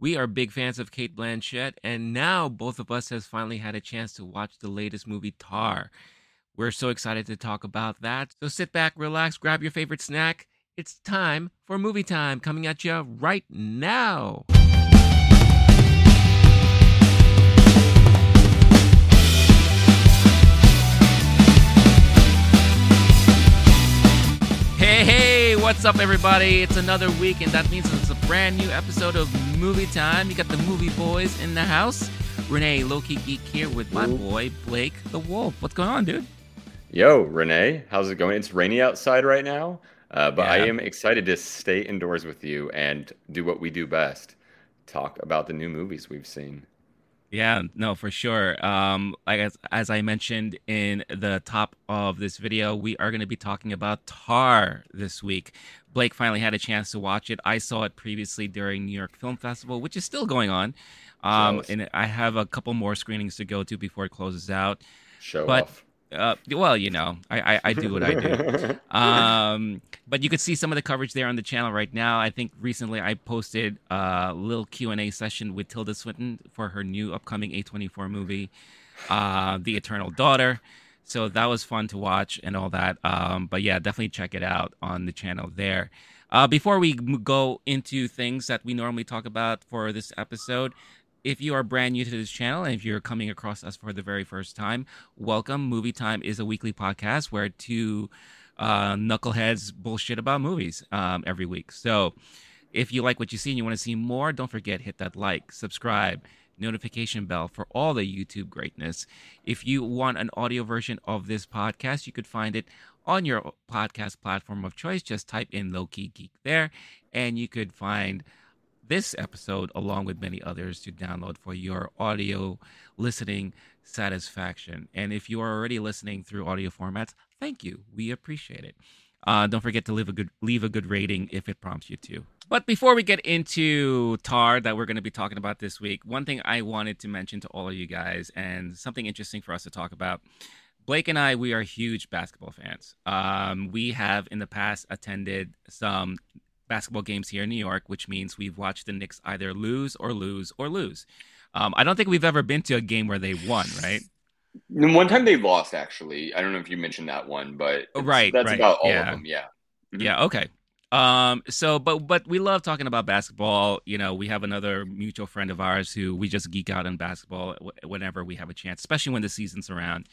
we are big fans of Cate Blanchett, and now both of us has finally had a chance to watch the latest movie, Tar. We're so excited to talk about that. So sit back, relax, grab your favorite snack. It's time for Movie Time, coming at you right now. Hey, what's up everybody? It's another week, and that means it's a brand new episode of Movie Time. You got the movie boys in the house. Renee, Low-Key Geek here with my boy, Blake the Wolf. What's going on, dude? Yo, Renee, how's it going? It's rainy outside right now, but yeah. I am excited to stay indoors with you and do what we do best, talk about the new movies we've seen. Yeah, no, for sure. Like as I mentioned in the top of this video, we are going to be talking about Tar this week. Blake finally had a chance to watch it. I saw it previously during New York Film Festival, which is still going on. And I have a couple more screenings to go to before it closes out. Show off. Well, you know, I do what I do. But you could see some of the coverage there on the channel right now. I think recently I posted a little Q&A session with Tilda Swinton for her new upcoming A24 movie, The Eternal Daughter. So that was fun to watch and all that. But yeah, definitely check it out on the channel there. Before we go into things that we normally talk about for this episode, if you are brand new to this channel and if you're coming across us for the very first time, welcome. Movie Time is a weekly podcast where two knuckleheads bullshit about movies every week. So if you like what you see and you want to see more, don't forget, hit that like, subscribe, notification bell for all the YouTube greatness. If you want an audio version of this podcast, you could find it on your podcast platform of choice. Just type in Low Key Geek there and you could find this episode, along with many others, to download for your audio listening satisfaction. And if you are already listening through audio formats, thank you. We appreciate it. Don't forget to leave a good rating if it prompts you to. But before we get into Tar that we're going to be talking about this week, one thing I wanted to mention to all of you guys and something interesting for us to talk about. Blake and I, we are huge basketball fans. We have in the past attended some basketball games here in New York, which means we've watched the Knicks either lose. I don't think we've ever been to a game where they won, right? One time they lost, actually. I don't know if you mentioned that one, but that's right. About all of them, yeah. Mm-hmm. Yeah, okay. So, but we love talking about basketball. You know, we have another mutual friend of ours who we just geek out on basketball whenever we have a chance, especially when the season's around.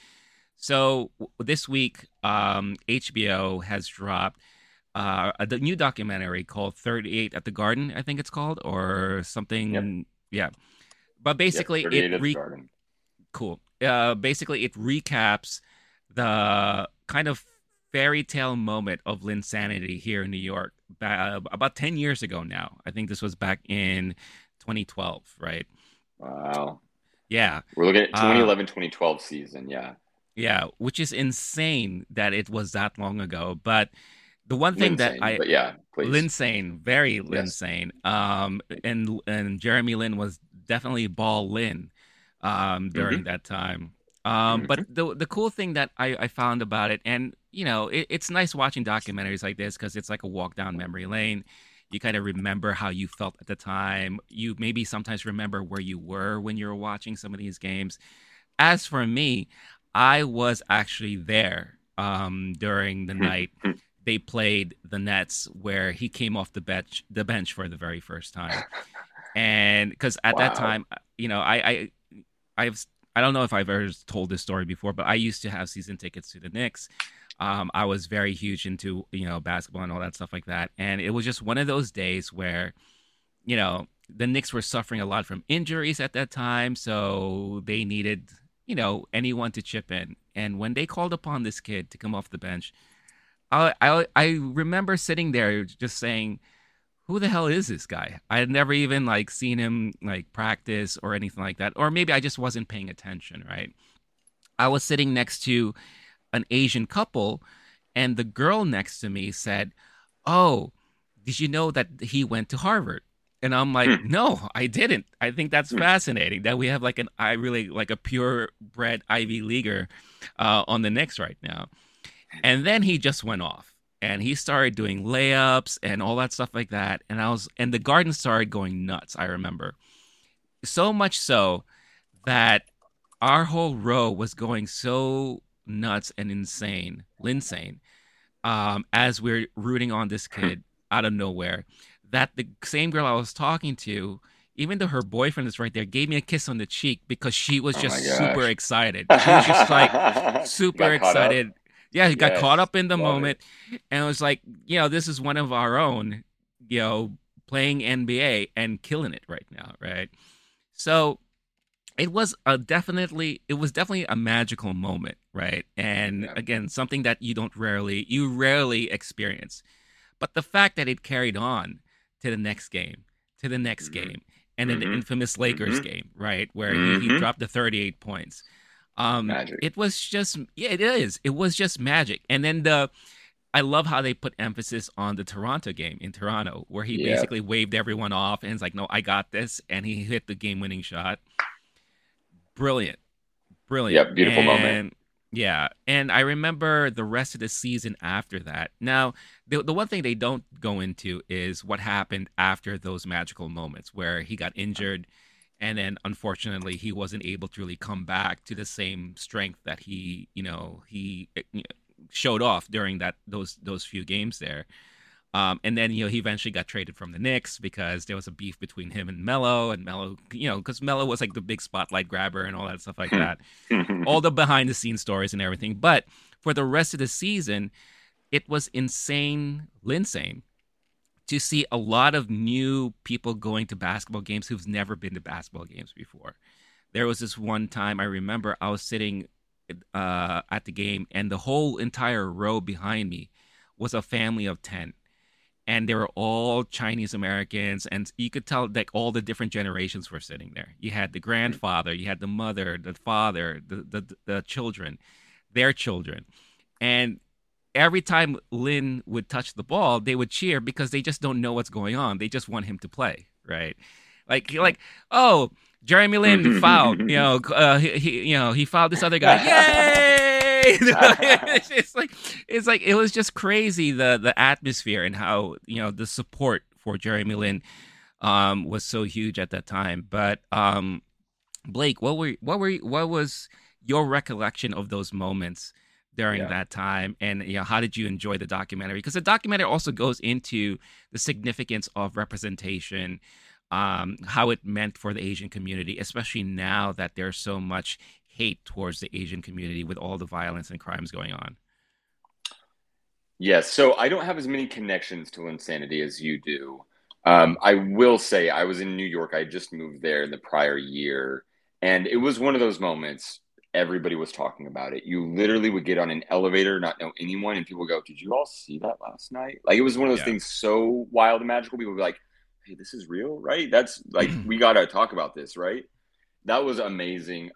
So this week, HBO has dropped a new documentary called 38 at the Garden, I think it's called, or something. Yep. Yeah. But basically, it recaps the kind of fairy tale moment of Linsanity here in New York about 10 years ago now. I think this was back in 2012, right? Wow. Yeah. We're looking at 2011-2012 season, yeah. Yeah, which is insane that it was that long ago, but the one thing Linsane. And Jeremy Lin was definitely Ball Lin during that time. But the cool thing that I found about it, and you know, it's nice watching documentaries like this because it's like a walk down memory lane. You kind of remember how you felt at the time. You maybe sometimes remember where you were when you were watching some of these games. As for me, I was actually there during the night. They played the Nets where he came off the bench for the very first time. And because at that time, you know, I don't know if I've ever told this story before, but I used to have season tickets to the Knicks. I was very huge into, you know, basketball and all that stuff like that. And it was just one of those days where, you know, the Knicks were suffering a lot from injuries at that time. So they needed, you know, anyone to chip in. And when they called upon this kid to come off the bench, I remember sitting there just saying, who the hell is this guy? I had never even like seen him like practice or anything like that. Or maybe I just wasn't paying attention, right? I was sitting next to an Asian couple, and the girl next to me said, "Oh, did you know that he went to Harvard?" And I'm like, no, I didn't. I think that's fascinating that we have like an, I really like a purebred Ivy Leaguer on the Knicks right now. And then he just went off and he started doing layups and all that stuff like that. And I was, and the garden started going nuts. I remember so much so that our whole row was going so nuts and insane, as we're rooting on this kid out of nowhere, that the same girl I was talking to, even though her boyfriend is right there, gave me a kiss on the cheek because she was just super excited. She was just like super excited. Yeah, he got caught up in the moment. And it was like, you know, this is one of our own, you know, playing NBA and killing it right now, right? So it was definitely a magical moment, right? And again, something that you rarely experience. But the fact that it carried on to the next game, and then the infamous Lakers game, right, where he dropped the 38 points. Magic. It was just, it is. It was just magic. And then I love how they put emphasis on the Toronto game in Toronto, where he basically waved everyone off and it's like, no, I got this. And he hit the game-winning shot. Brilliant. Yep, beautiful moment. Yeah, and I remember the rest of the season after that. Now, the one thing they don't go into is what happened after those magical moments where he got injured, and then unfortunately he wasn't able to really come back to the same strength that he showed off during that those few games there. And then he eventually got traded from the Knicks because there was a beef between him and Melo, because Melo was like the big spotlight grabber and all that stuff like that, all the behind the scenes stories and everything. But for the rest of the season, it was insane to see a lot of new people going to basketball games who've never been to basketball games before. There was this one time I remember I was sitting at the game, and the whole entire row behind me was a family of 10. And they were all Chinese Americans, and you could tell like all the different generations were sitting there. You had the grandfather, you had the mother, the father, the children, their children. And every time Lin would touch the ball, they would cheer because they just don't know what's going on. They just want him to play, right? Like you're like, oh, Jeremy Lin fouled, he fouled this other guy. Yay! It's like it was just crazy, the atmosphere and how the support for Jeremy Lin was so huge at that time. But Blake, what was your recollection of those moments during that time, and how did you enjoy the documentary? Because the documentary also goes into the significance of representation, how it meant for the Asian community, especially now that there's so much hate towards the Asian community with all the violence and crimes going on. Yes. So I don't have as many connections to Linsanity as you do. I will say I was in New York. I just moved there in the prior year. And it was one of those moments. Everybody was talking about it. You literally would get on an elevator, not know anyone. And people go, did you all see that last night? Like, it was one of those things so wild and magical. People would be like, hey, this is real, right? That's like, we got to talk about this, right? That was amazing.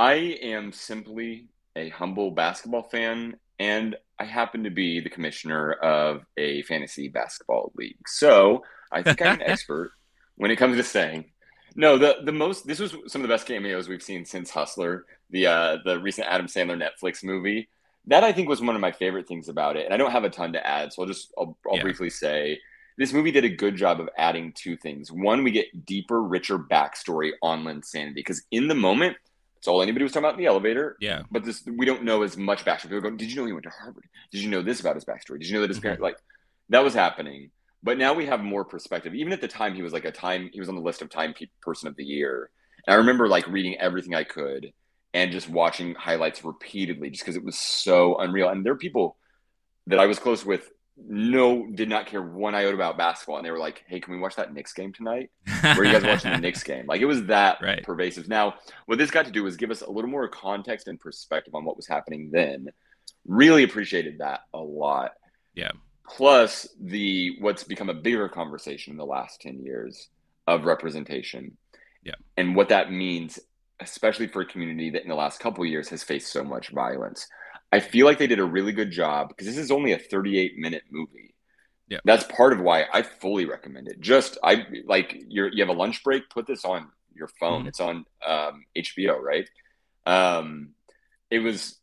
I am simply a humble basketball fan, and I happen to be the commissioner of a fantasy basketball league. So I think I'm an expert when it comes to saying, no, this was some of the best cameos we've seen since Hustler, the recent Adam Sandler Netflix movie. That I think was one of my favorite things about it. And I don't have a ton to add, so I'll briefly say, this movie did a good job of adding two things. One, we get deeper, richer backstory on Linsanity, because in the moment, it's all anybody was talking about in the elevator. Yeah. But we don't know as much backstory. People go, did you know he went to Harvard? Did you know this about his backstory? Did you know that his parents, like, that was happening. But now we have more perspective. Even at the time, he was like he was on the list of Time Person of the Year. And I remember like reading everything I could and just watching highlights repeatedly, just because it was so unreal. And there are people that I was close with did not care one iota about basketball, and they were like, hey, can we watch that Knicks game tonight? Were you guys watching the Knicks game? Like, it was that pervasive. Now, what this got to do is give us a little more context and perspective on what was happening then. Really appreciated that a lot. Yeah. plus the what's become a bigger conversation in the last 10 years of representation. Yeah. And what that means, especially for a community that in the last couple of years has faced so much violence. I feel like they did a really good job because this is only a 38-minute movie. Yeah. That's part of why I fully recommend it. Just you have a lunch break, put this on your phone. Mm-hmm. It's on HBO, right? It was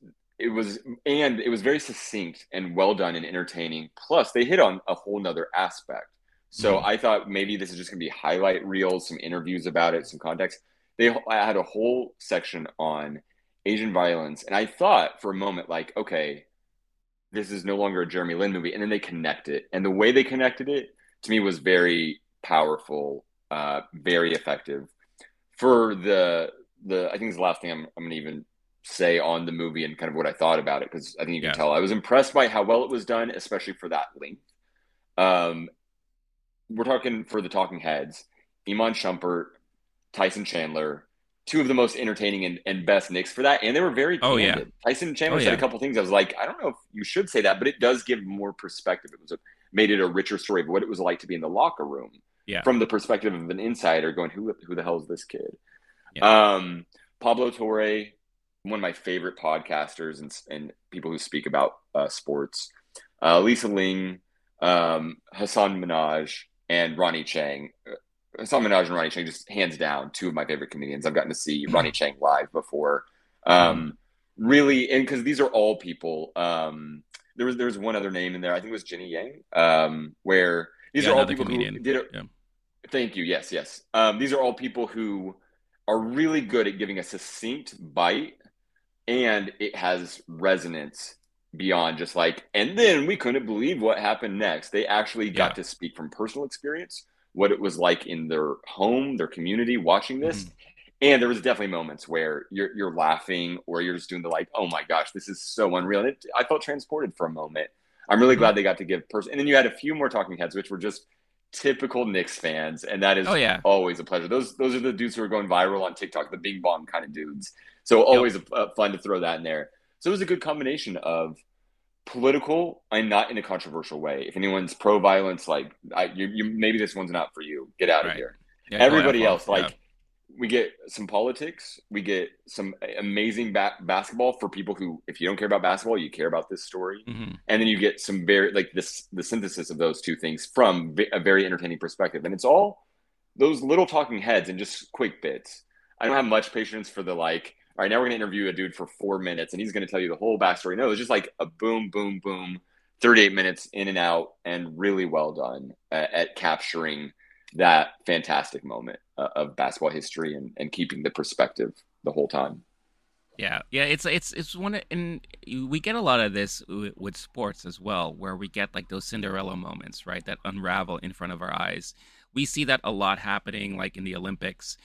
very succinct and well done and entertaining. Plus they hit on a whole nother aspect. So I thought maybe this is just going to be highlight reels, some interviews about it, some context. I had a whole section on Asian violence. And I thought for a moment, like, okay, this is no longer a Jeremy Lin movie. And then they connect it. And the way they connected it to me was very powerful, very effective. For the I think it's the last thing I'm going to even say on the movie and kind of what I thought about it, because I think you can tell I was impressed by how well it was done, especially for that length. We're talking for the talking heads, Iman Shumpert, Tyson Chandler, two of the most entertaining and best Knicks for that. And they were very candid. Oh, yeah. Tyson Chandler said a couple things. I was like, I don't know if you should say that, but it does give more perspective. It was made it a richer story of what it was like to be in the locker room from the perspective of an insider going, who the hell is this kid? Yeah. Pablo Torre, one of my favorite podcasters and people who speak about sports, Lisa Ling, Hassan Minaj, and Ronnie Chang. Hassan Minaj and Ronnie Chang, just hands down, two of my favorite comedians. I've gotten to see Ronnie Chang live before. Really, and because these are all people. There was one other name in there. I think it was Jenny Yang, where these are all people comedian. Who did it. Yeah. Thank you. Yes. These are all people who are really good at giving a succinct bite, and it has resonance beyond just like, and then we couldn't believe what happened next. They actually got to speak from personal experience, what it was like in their home, their community, watching this. Mm-hmm. And there was definitely moments where you're laughing or you're just doing the like, oh my gosh, this is so unreal. And I felt transported for a moment. I'm really glad they got to give person. And then you had a few more talking heads, which were just typical Knicks fans. And that is always a pleasure. Those are the dudes who are going viral on TikTok, the Bing Bong kind of dudes. So always fun to throw that in there. So it was a good combination of political and not in a controversial way. If anyone's pro-violence, like maybe this one's not for you, get out of here. Yeah, everybody else, we get some politics, we get some amazing basketball for people who, if you don't care about basketball, you care about this story. Mm-hmm. And then you get some very the synthesis of those two things from a very entertaining perspective. And it's all those little talking heads and just quick bits. I don't have much patience for the all right, now we're going to interview a dude for 4 minutes, and he's going to tell you the whole backstory. No, it's just like a boom, boom, boom, 38 minutes in and out, and really well done at capturing that fantastic moment of basketball history and keeping the perspective the whole time. Yeah, it's one, and we get a lot of this with sports as well, where we get those Cinderella moments, right, that unravel in front of our eyes. We see that a lot happening, in the Olympics.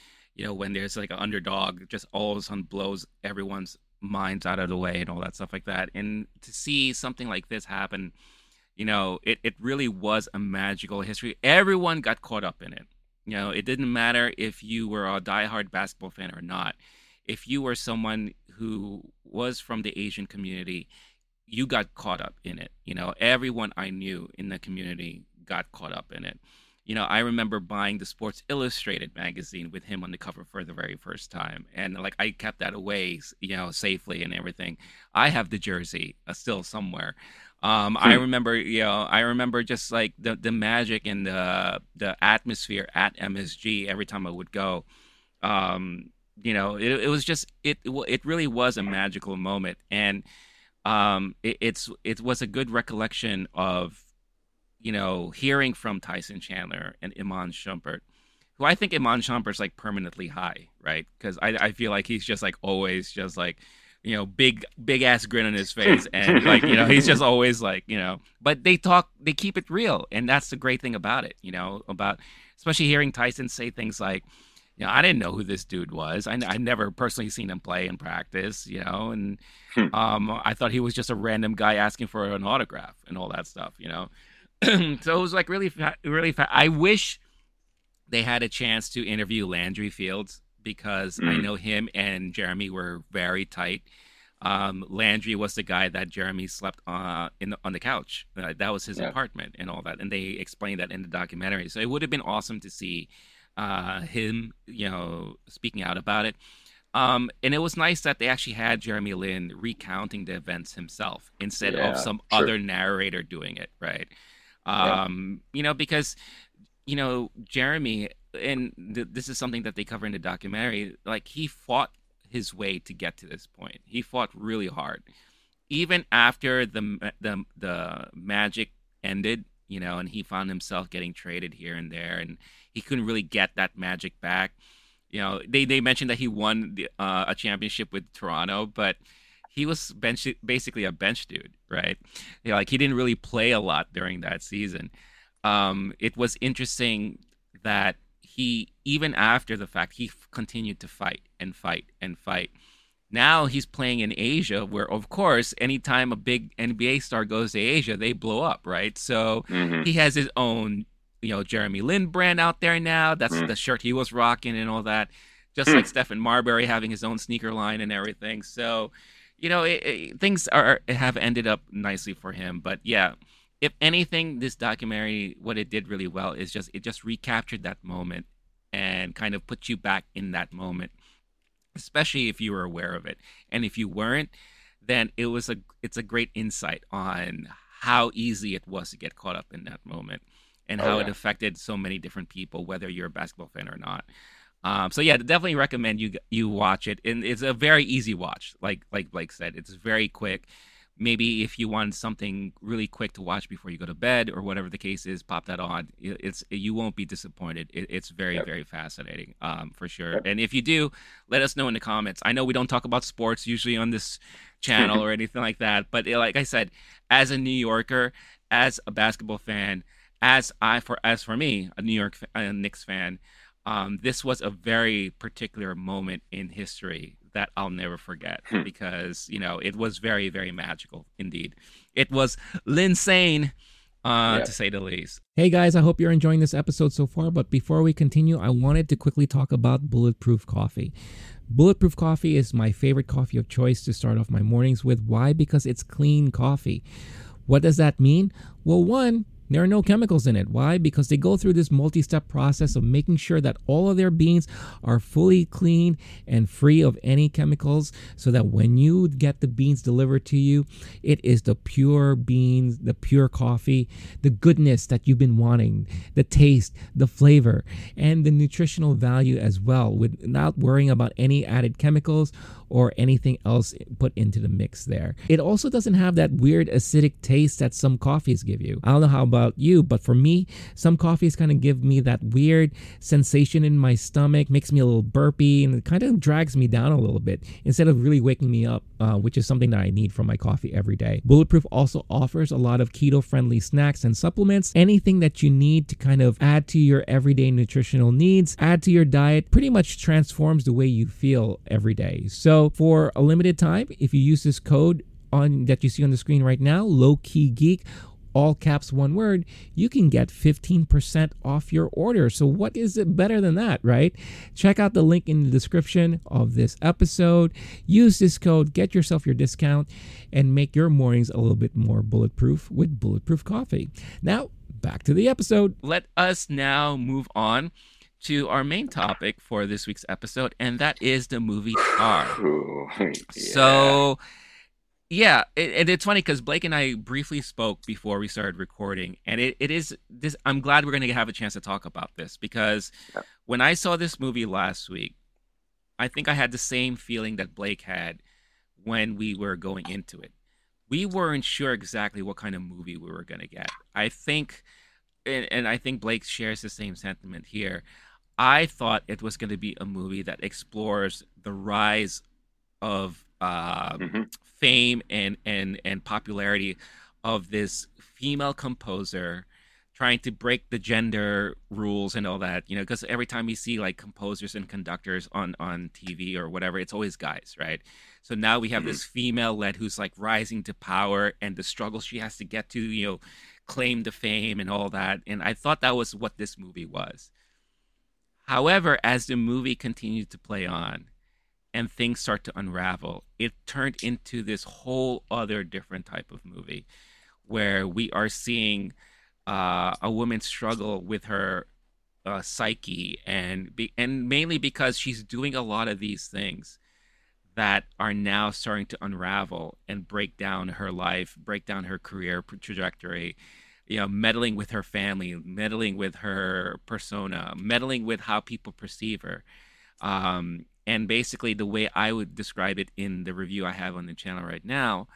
When there's an underdog just all of a sudden blows everyone's minds out of the way and all that stuff like that. And to see something like this happen, it really was a magical history. Everyone got caught up in it. It didn't matter if you were a diehard basketball fan or not. If you were someone who was from the Asian community, you got caught up in it. Everyone I knew in the community got caught up in it. I remember buying the Sports Illustrated magazine with him on the cover for the very first time. And I kept that away, safely and everything. I have the jersey still somewhere. I remember, just the magic and the atmosphere at MSG every time I would go. It was just, it really was a magical moment. And it was a good recollection of, hearing from Tyson Chandler and Iman Shumpert, who I think Iman Shumpert's permanently high, right? Because I feel like he's just always just big ass grin on his face. And he's just always but they keep it real. And that's the great thing about it, about especially hearing Tyson say things like, I didn't know who this dude was. I never personally seen him play in practice, and I thought he was just a random guy asking for an autograph and all that stuff, So it was really. I wish they had a chance to interview Landry Fields because I know him and Jeremy were very tight. Landry was the guy that Jeremy slept on the couch. That was his apartment and all that. And they explained that in the documentary. So it would have been awesome to see him, you know, speaking out about it. And it was nice that they actually had Jeremy Lin recounting the events himself instead of some other narrator doing it, right? You know, because, you know, Jeremy, and this is something that they cover in the documentary, like he fought his way to get to this point. He fought really hard. Even after the magic ended, you know, and he found himself getting traded here and there, and he couldn't really get that magic back. You know, they mentioned that he won a championship with Toronto, but he was basically a bench dude, right? You know, like he didn't really play a lot during that season. It was interesting that he, even after the fact, he continued to fight and fight and fight. Now he's playing in Asia, where, of course, anytime a big NBA star goes to Asia, they blow up, right? So he has his own, you know, Jeremy Lin brand out there now. That's the shirt he was rocking and all that. Just like Stephen Marbury having his own sneaker line and everything. So, you know, things have ended up nicely for him. But yeah, if anything, this documentary, what it did really well is just, it just recaptured that moment and kind of put you back in that moment, especially if you were aware of it. And if you weren't, then it was it's a great insight on how easy it was to get caught up in that moment. And how it affected so many different people, whether you're a basketball fan or not. So yeah, definitely recommend you watch it, and it's a very easy watch. Like Blake said, it's very quick. Maybe if you want something really quick to watch before you go to bed or whatever the case is, pop that on. You won't be disappointed. It's very very fascinating, for sure. And if you do, let us know in the comments. I know we don't talk about sports usually on this channel or anything like that, but like I said, as a New Yorker, as a basketball fan. As for me, a New York Knicks fan, this was a very particular moment in history that I'll never forget because, you know, it was very, very magical indeed. It was Linsane, to say the least. Hey guys, I hope you're enjoying this episode so far, but before we continue, I wanted to quickly talk about Bulletproof Coffee. Bulletproof Coffee is my favorite coffee of choice to start off my mornings with. Why? Because it's clean coffee. What does that mean? Well, one, there are no chemicals in it. Why? Because they go through this multi-step process of making sure that all of their beans are fully clean and free of any chemicals so that when you get the beans delivered to you, it is the pure beans, the pure coffee, the goodness that you've been wanting, the taste, the flavor, and the nutritional value as well, without worrying about any added chemicals or anything else put into the mix there. It also doesn't have that weird acidic taste that some coffees give you. I don't know how about you, but for me, some coffees kind of give me that weird sensation in my stomach, makes me a little burpy, and it kind of drags me down a little bit instead of really waking me up, which is something that I need from my coffee every day. Bulletproof also offers a lot of keto-friendly snacks and supplements, anything that you need to kind of add to your everyday nutritional needs, add to your diet, pretty much transforms the way you feel every day. So for a limited time, if you use this code that you see on the screen right now, LowKeyGeek, all caps, one word, you can get 15% off your order. So what is it better than that, right? Check out the link in the description of this episode. Use this code, get yourself your discount, and make your mornings a little bit more bulletproof with Bulletproof Coffee. Now, back to the episode. Let us now move on to our main topic for this week's episode, and that is the movie Tar. So, yeah, it's funny because Blake and I briefly spoke before we started recording, and it is this. I'm glad we're going to have a chance to talk about this because when I saw this movie last week, I think I had the same feeling that Blake had when we were going into it. We weren't sure exactly what kind of movie we were going to get. I think, and I think Blake shares the same sentiment here. I thought it was going to be a movie that explores the rise of fame and popularity of this female composer trying to break the gender rules and all that, you know, because every time we see like composers and conductors on TV or whatever, it's always guys, right? So now we have this female led who's like rising to power and the struggle she has to get to, you know, claim to fame and all that. And I thought that was what this movie was. However, as the movie continued to play on, and things start to unravel. It turned into this whole other different type of movie where we are seeing a woman struggle with her psyche, and mainly because she's doing a lot of these things that are now starting to unravel and break down her life, break down her career trajectory, you know, meddling with her family, meddling with her persona, meddling with how people perceive her. And basically the way I would describe it in the review I have on the channel right now,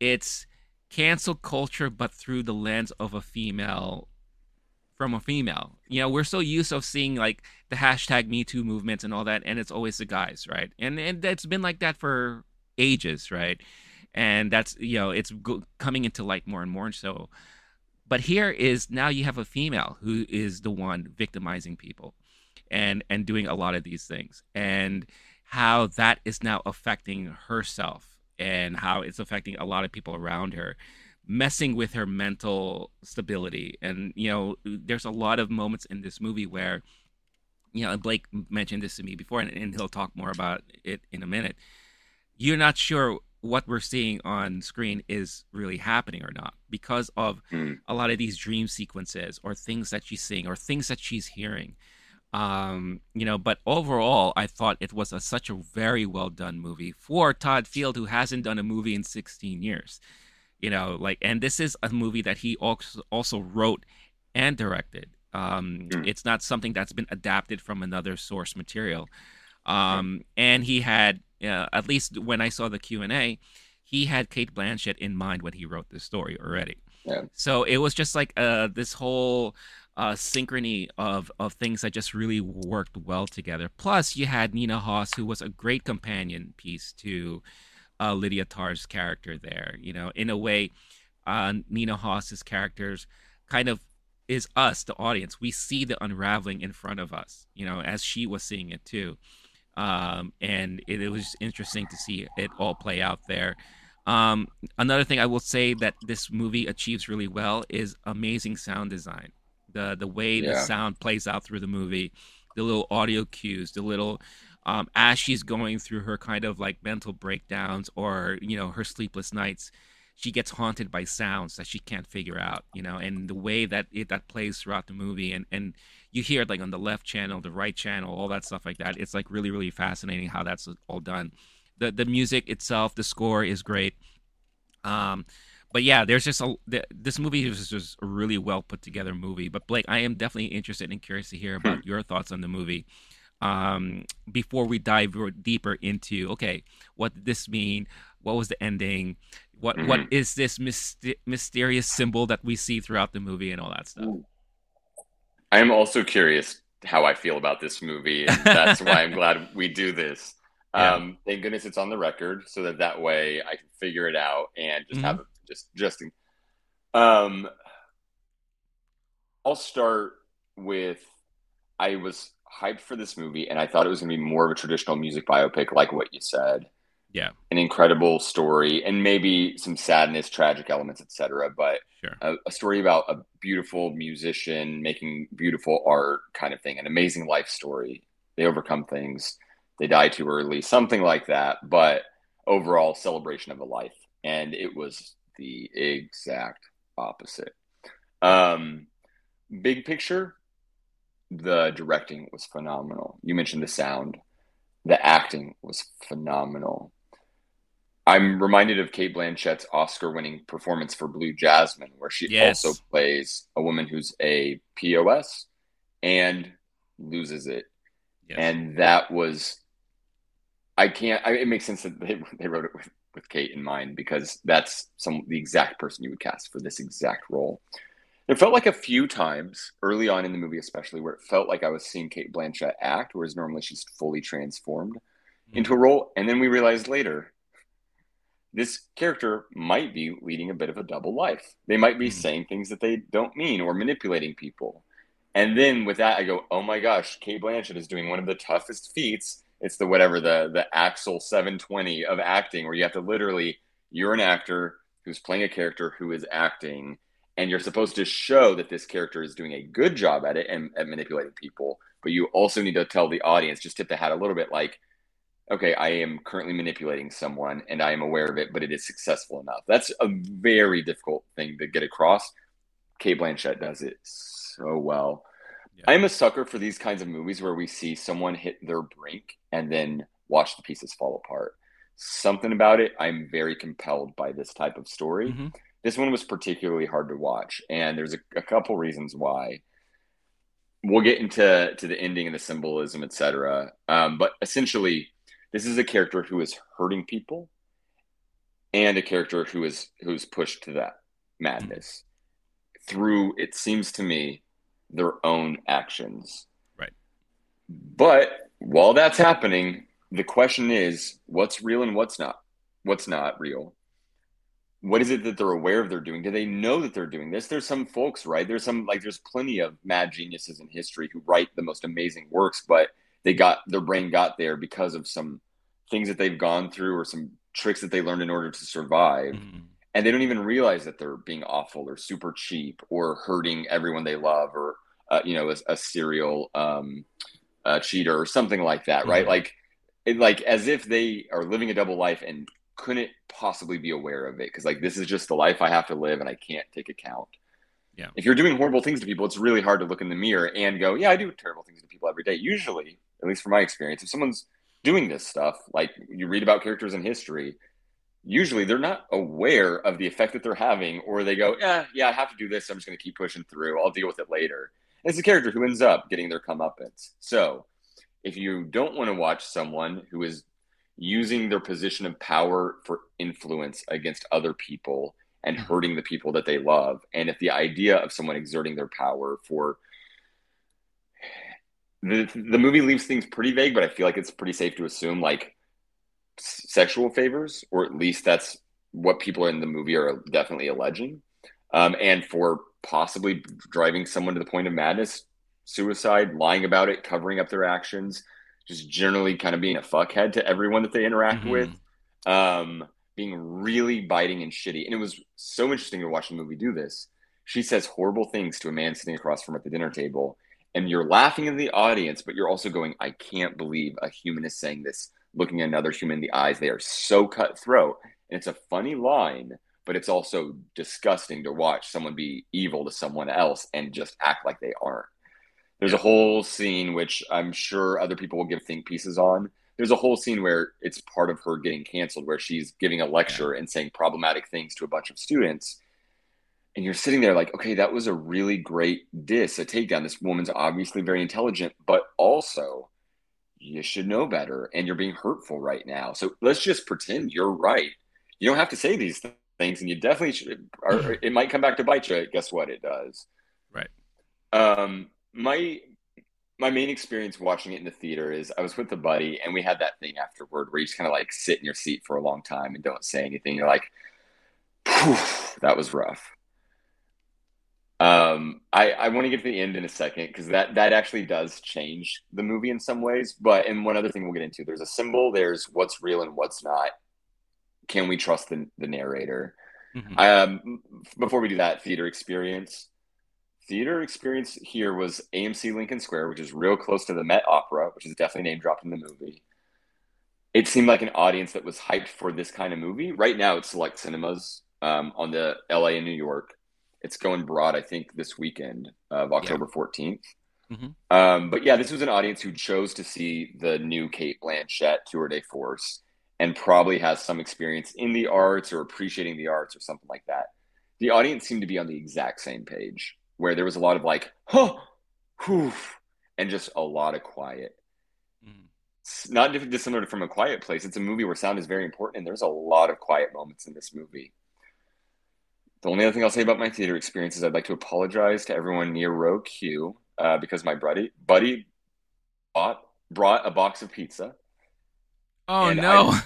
it's cancel culture, but through the lens of a female, from a female. You know, we're so used of seeing like the hashtag Me Too movements and all that, and it's always the guys, right? And it's been like that for ages, right? And that's, you know, it's coming into light more and more so. But here is now you have a female who is the one victimizing people and doing a lot of these things, and how that is now affecting herself, and how it's affecting a lot of people around her, messing with her mental stability. And, you know, there's a lot of moments in this movie where, you know, and Blake mentioned this to me before, and he'll talk more about it in a minute. You're not sure what we're seeing on screen is really happening or not because of a lot of these dream sequences or things that she's seeing or things that she's hearing. You know, but overall, I thought it was such a very well done movie for Todd Field, who hasn't done a movie in 16 years, you know, like, and this is a movie that he also wrote and directed. It's not something that's been adapted from another source material. And he had, at least when I saw the Q&A, he had Cate Blanchett in mind when he wrote this story already. Yeah. So it was just like this whole synchrony of things that just really worked well together. Plus, you had Nina Hoss, who was a great companion piece to Lydia Tar's character there. You know, in a way, Nina Hoss's characters kind of is us, the audience. We see the unraveling in front of us, you know, as she was seeing it too. And it was just interesting to see it all play out there. Another thing I will say that this movie achieves really well is amazing sound design. The way the sound plays out through the movie, the little audio cues, the little as she's going through her kind of like mental breakdowns or, you know, her sleepless nights, she gets haunted by sounds that she can't figure out, you know, and the way that that plays throughout the movie. And you hear it like on the left channel, the right channel, all that stuff like that. It's like really, really fascinating how that's all done. The music itself, the score is great. But yeah, there's just this movie is just a really well put together movie. But Blake, I am definitely interested and curious to hear about your thoughts on the movie before we dive deeper into, okay, what did this mean? What was the ending? What is this mysterious symbol that we see throughout the movie and all that stuff? I am also curious how I feel about this movie. And that's why I'm glad we do this. Yeah. Thank goodness it's on the record so that way I can figure it out and just have a I'll start with, I was hyped for this movie and I thought it was going to be more of a traditional music biopic, like what you said. Yeah. An incredible story and maybe some sadness, tragic elements, etc. But a story about a beautiful musician making beautiful art kind of thing, an amazing life story. They overcome things. They die too early, something like that. But overall celebration of a life. And it was the exact opposite. Big picture, the directing was phenomenal. You mentioned the sound. The acting was phenomenal. I'm reminded of Cate Blanchett's Oscar-winning performance for Blue Jasmine, where she also plays a woman who's a POS and loses it. Yes. And that was... it makes sense that they wrote it with Cate in mind, because that's the exact person you would cast for this exact role. It felt like a few times early on in the movie, especially, where it felt like I was seeing Cate Blanchett act, whereas normally she's fully transformed into a role. And then we realized later, this character might be leading a bit of a double life. They might be saying things that they don't mean or manipulating people. And then with that, I go, oh my gosh, Cate Blanchett is doing one of the toughest feats. It's the whatever, the Axel 720 of acting, where you have to literally, you're an actor who's playing a character who is acting, and you're supposed to show that this character is doing a good job at it and at manipulating people. But you also need to tell the audience, just tip the hat a little bit, like, okay, I am currently manipulating someone and I am aware of it, but it is successful enough. That's a very difficult thing to get across. Cate Blanchett does it so well. Yeah. I'm a sucker for these kinds of movies where we see someone hit their brink and then watch the pieces fall apart. Something about it, I'm very compelled by this type of story. Mm-hmm. This one was particularly hard to watch, and there's a couple reasons why. We'll get into the ending and the symbolism, etc. But essentially, this is a character who is hurting people, and a character who's pushed to that madness through, it seems to me, their own actions. Right. But while that's happening, the question is, what's real and what's not? What's not real? What is it that they're aware of they're doing? Do they know that they're doing this? There's some folks, right? There's plenty of mad geniuses in history who write the most amazing works, but their brain got there because of some things that they've gone through or some tricks that they learned in order to survive. Mm-hmm. And they don't even realize that they're being awful or super cheap or hurting everyone they love or, a serial cheater or something like that, right? Mm-hmm. Like as if they are living a double life and couldn't possibly be aware of it. Cause this is just the life I have to live and I can't take account. Yeah. If you're doing horrible things to people, it's really hard to look in the mirror and go, yeah, I do terrible things to people every day. Usually, at least from my experience, if someone's doing this stuff, like you read about characters in history, usually they're not aware of the effect that they're having, or they go, yeah, I have to do this. So I'm just going to keep pushing through. I'll deal with it later. And it's a character who ends up getting their comeuppance. So if you don't want to watch someone who is using their position of power for influence against other people and hurting the people that they love, and if the idea of someone exerting their power for the movie leaves things pretty vague, but I feel like it's pretty safe to assume sexual favors, or at least that's what people in the movie are definitely alleging, and for possibly driving someone to the point of madness, suicide, lying about it, covering up their actions, just generally kind of being a fuckhead to everyone that they interact mm-hmm. with, being really biting and shitty. And it was so interesting to watch the movie do this. She says horrible things to a man sitting across from her at the dinner table, and you're laughing in the audience, but you're also going, I can't believe a human is saying this, looking another human in the eyes. They are so cutthroat. And it's a funny line, but it's also disgusting to watch someone be evil to someone else and just act like they aren't. There's a whole scene, which I'm sure other people will give think pieces on. There's a whole scene where it's part of her getting canceled, where she's giving a lecture and saying problematic things to a bunch of students. And you're sitting there like, okay, that was a really great diss, a takedown. This woman's obviously very intelligent, but also you should know better, and you're being hurtful right now. So let's just pretend you're right. You don't have to say these things, and you definitely should, or it might come back to bite you. Guess what? It does. Right. My main experience watching it in the theater is I was with a buddy, and we had that thing afterward where you just kind of sit in your seat for a long time and don't say anything. You're like, that was rough. I want to get to the end in a second, because that actually does change the movie in some ways. But and one other thing we'll get into, there's a symbol, there's what's real and what's not. Can we trust the narrator? Mm-hmm. Before we do that, theater experience here was AMC Lincoln Square, which is real close to the Met Opera, which is definitely name dropped in the movie. It seemed like an audience that was hyped for this kind of movie. Right now, it's select cinemas on the LA and New York. It's going broad, I think, this weekend of October 14th. Mm-hmm. But yeah, this was an audience who chose to see the new Cate Blanchett tour de force, and probably has some experience in the arts or appreciating the arts or something like that. The audience seemed to be on the exact same page, where there was a lot of and just a lot of quiet. Mm. It's not dissimilar from A Quiet Place. It's a movie where sound is very important, and there's a lot of quiet moments in this movie. The only other thing I'll say about my theater experience is I'd like to apologize to everyone near row Q, because my buddy brought a box of pizza. Oh, and no. I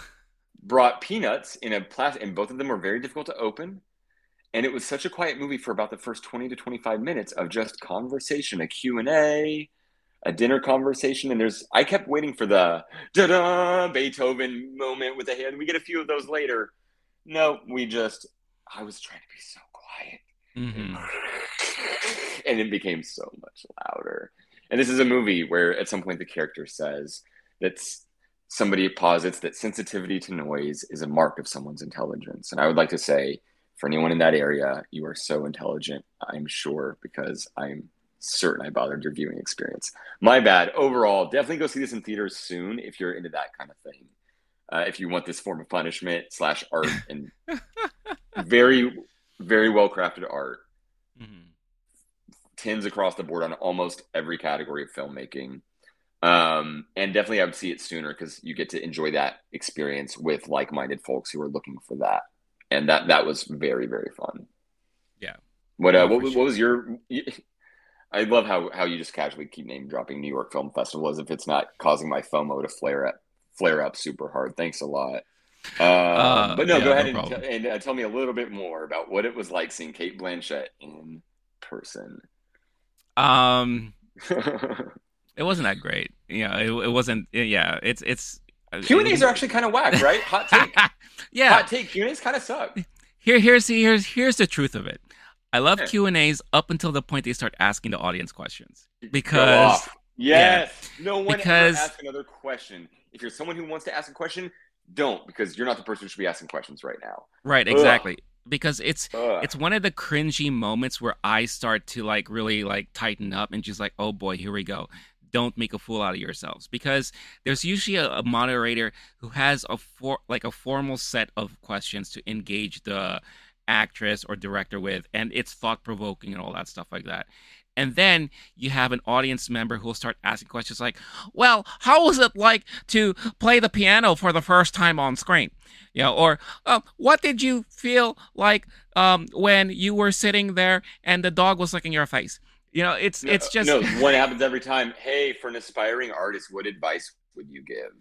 brought peanuts in a plastic, and both of them were very difficult to open. And it was such a quiet movie for about the first 20 to 25 minutes of just conversation, a Q&A, a dinner conversation. And I kept waiting for the da-da Beethoven moment with the hand. We get a few of those later. No, I was trying to be so quiet. Mm-hmm. And it became so much louder. And this is a movie where at some point the character says that's somebody posits that sensitivity to noise is a mark of someone's intelligence. And I would like to say, for anyone in that area, you are so intelligent, I'm sure, because I'm certain I bothered your viewing experience. My bad. Overall, definitely go see this in theaters soon if you're into that kind of thing. If you want this form of punishment slash art and very, very well-crafted art. Mm-hmm. Tens across the board on almost every category of filmmaking. And definitely I would see it sooner because you get to enjoy that experience with like-minded folks who are looking for that. And that was very, very fun. Yeah. What was your... I love how you just casually keep name dropping New York Film Festival as if it's not causing my FOMO to flare up super hard. Thanks a lot. Go ahead and tell me a little bit more about what it was like seeing Cate Blanchett in person. It wasn't that great. Yeah, it wasn't. Yeah, it's. Q&As are actually kind of whack, right? Hot take. Yeah, hot take. Q&As kind of suck. Here's the truth of it. I love Q&As up until the point they start asking the audience questions. Because yes, yeah, no one ever asks another question. If you're someone who wants to ask a question, don't, because you're not the person who should be asking questions right now. Right, exactly. Because it's one of the cringy moments where I start to like really like tighten up and just like, oh boy, here we go. Don't make a fool out of yourselves, because there's usually a moderator who has a formal set of questions to engage the actress or director with, and it's thought-provoking and all that stuff like that. And then you have an audience member who will start asking questions like, well, how was it like to play the piano for the first time on screen? You know, or what did you feel like when you were sitting there and the dog was licking your face? You know, it's just... No, one happens every time. Hey, for an aspiring artist, what advice would you give?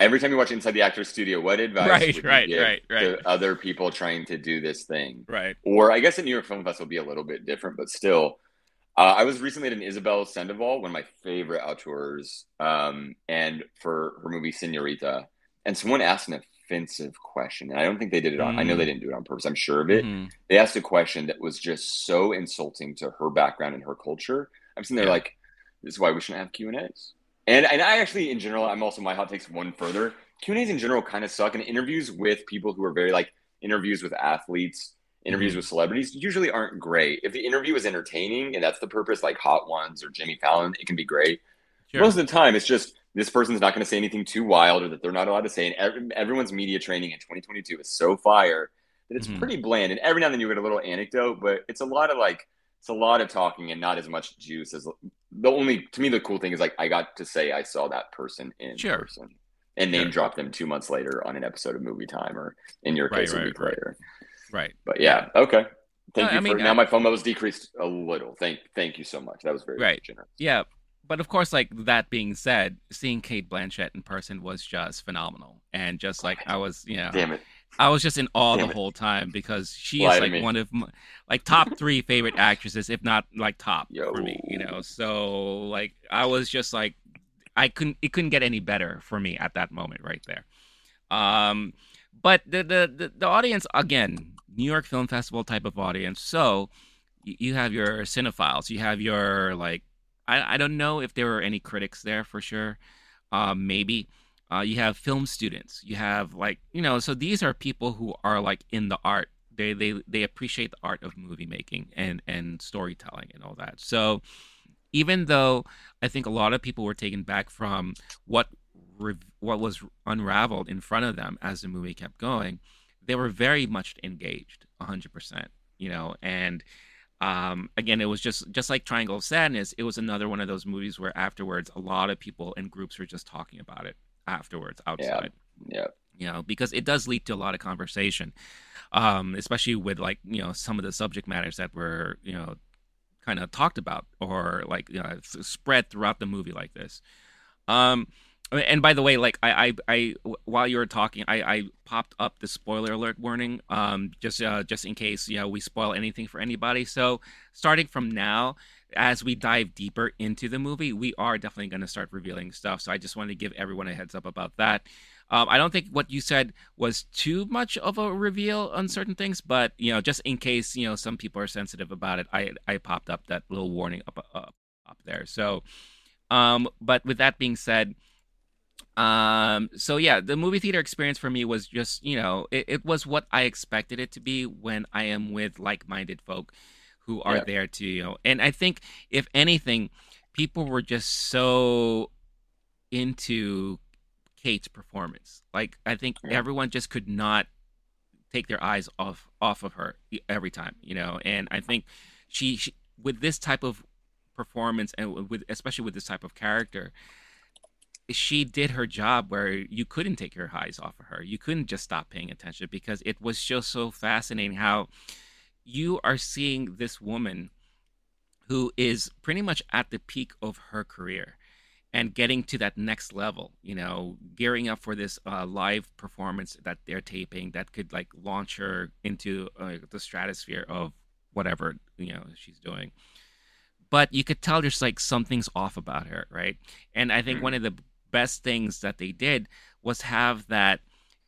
Every time you watch Inside the Actor's Studio, what advice would you give to other people trying to do this thing? Right. Or I guess at New York Film Festival would be a little bit different, but still. I was recently at an Isabel Sandoval, one of my favorite auteurs, and for her movie Senorita. And someone asked an offensive question. And I don't think they did it on... I know they didn't do it on purpose. I'm sure of it. Mm. They asked a question that was just so insulting to her background and her culture. I'm sitting there like, this is why we shouldn't have Q&As. And I actually, in general, I'm also, my hot takes one further. Q&As in general kind of suck. And interviews with people who are very like, interviews with athletes, interviews with celebrities usually aren't great. If the interview is entertaining and that's the purpose, like Hot Ones or Jimmy Fallon, it can be great. Sure. Most of the time, it's just this person's not going to say anything too wild or that they're not allowed to say. And everyone's media training in 2022 is so fire that it's pretty bland. And every now and then you get a little anecdote, but it's a lot of like, it's a lot of talking and not as much juice as the only, to me, the cool thing is like, I got to say, I saw that person in person and name drop them 2 months later on an episode of Movie Time or in your case, a week later. Right. But yeah. Okay. Thank you, my FOMO was decreased a little. Thank you so much. That was very, very generous. Yeah. But of course, like that being said, seeing Cate Blanchett in person was just phenomenal. And just like, I was, you know, I was just in awe the whole time because she is like one of my, like top three favorite actresses, if not like top for me, you know? So like, I was just like, it couldn't get any better for me at that moment right there. But the audience, again, New York Film Festival type of audience. So you have your cinephiles, you have your like, I don't know if there were any critics there for sure. Maybe. You have film students. You have like, you know, so these are people who are like in the art. They appreciate the art of movie making and storytelling and all that. So even though I think a lot of people were taken back from what was unraveled in front of them as the movie kept going, they were very much engaged, 100%, you know. And again, it was just like Triangle of Sadness. It was another one of those movies where afterwards, a lot of people and groups were just talking about it afterwards outside. Yeah. You know, because it does lead to a lot of conversation, especially with like, you know, some of the subject matters that were, you know, kind of talked about or like, you know, spread throughout the movie like this. And by the way, like I while you were talking, I popped up the spoiler alert warning, just in case, you know, we spoil anything for anybody. So starting from now, as we dive deeper into the movie, we are definitely going to start revealing stuff. So I just wanted to give everyone a heads up about that. I don't think what you said was too much of a reveal on certain things, but you know, just in case, you know, some people are sensitive about it, I popped up that little warning up there. So, but with that being said. So yeah, the movie theater experience for me was just, you know, it was what I expected it to be when I am with like-minded folk who are there to, you know, and I think if anything, people were just so into Cate's performance. Like, I think everyone just could not take their eyes off of her every time, you know, and I think she with this type of performance and especially with this type of character, she did her job where you couldn't take your eyes off of her. You couldn't just stop paying attention because it was just so fascinating how you are seeing this woman who is pretty much at the peak of her career and getting to that next level, you know, gearing up for this live performance that they're taping that could like launch her into the stratosphere of whatever, you know, she's doing. But you could tell there's like something's off about her, right? And I think one of the best things that they did was have that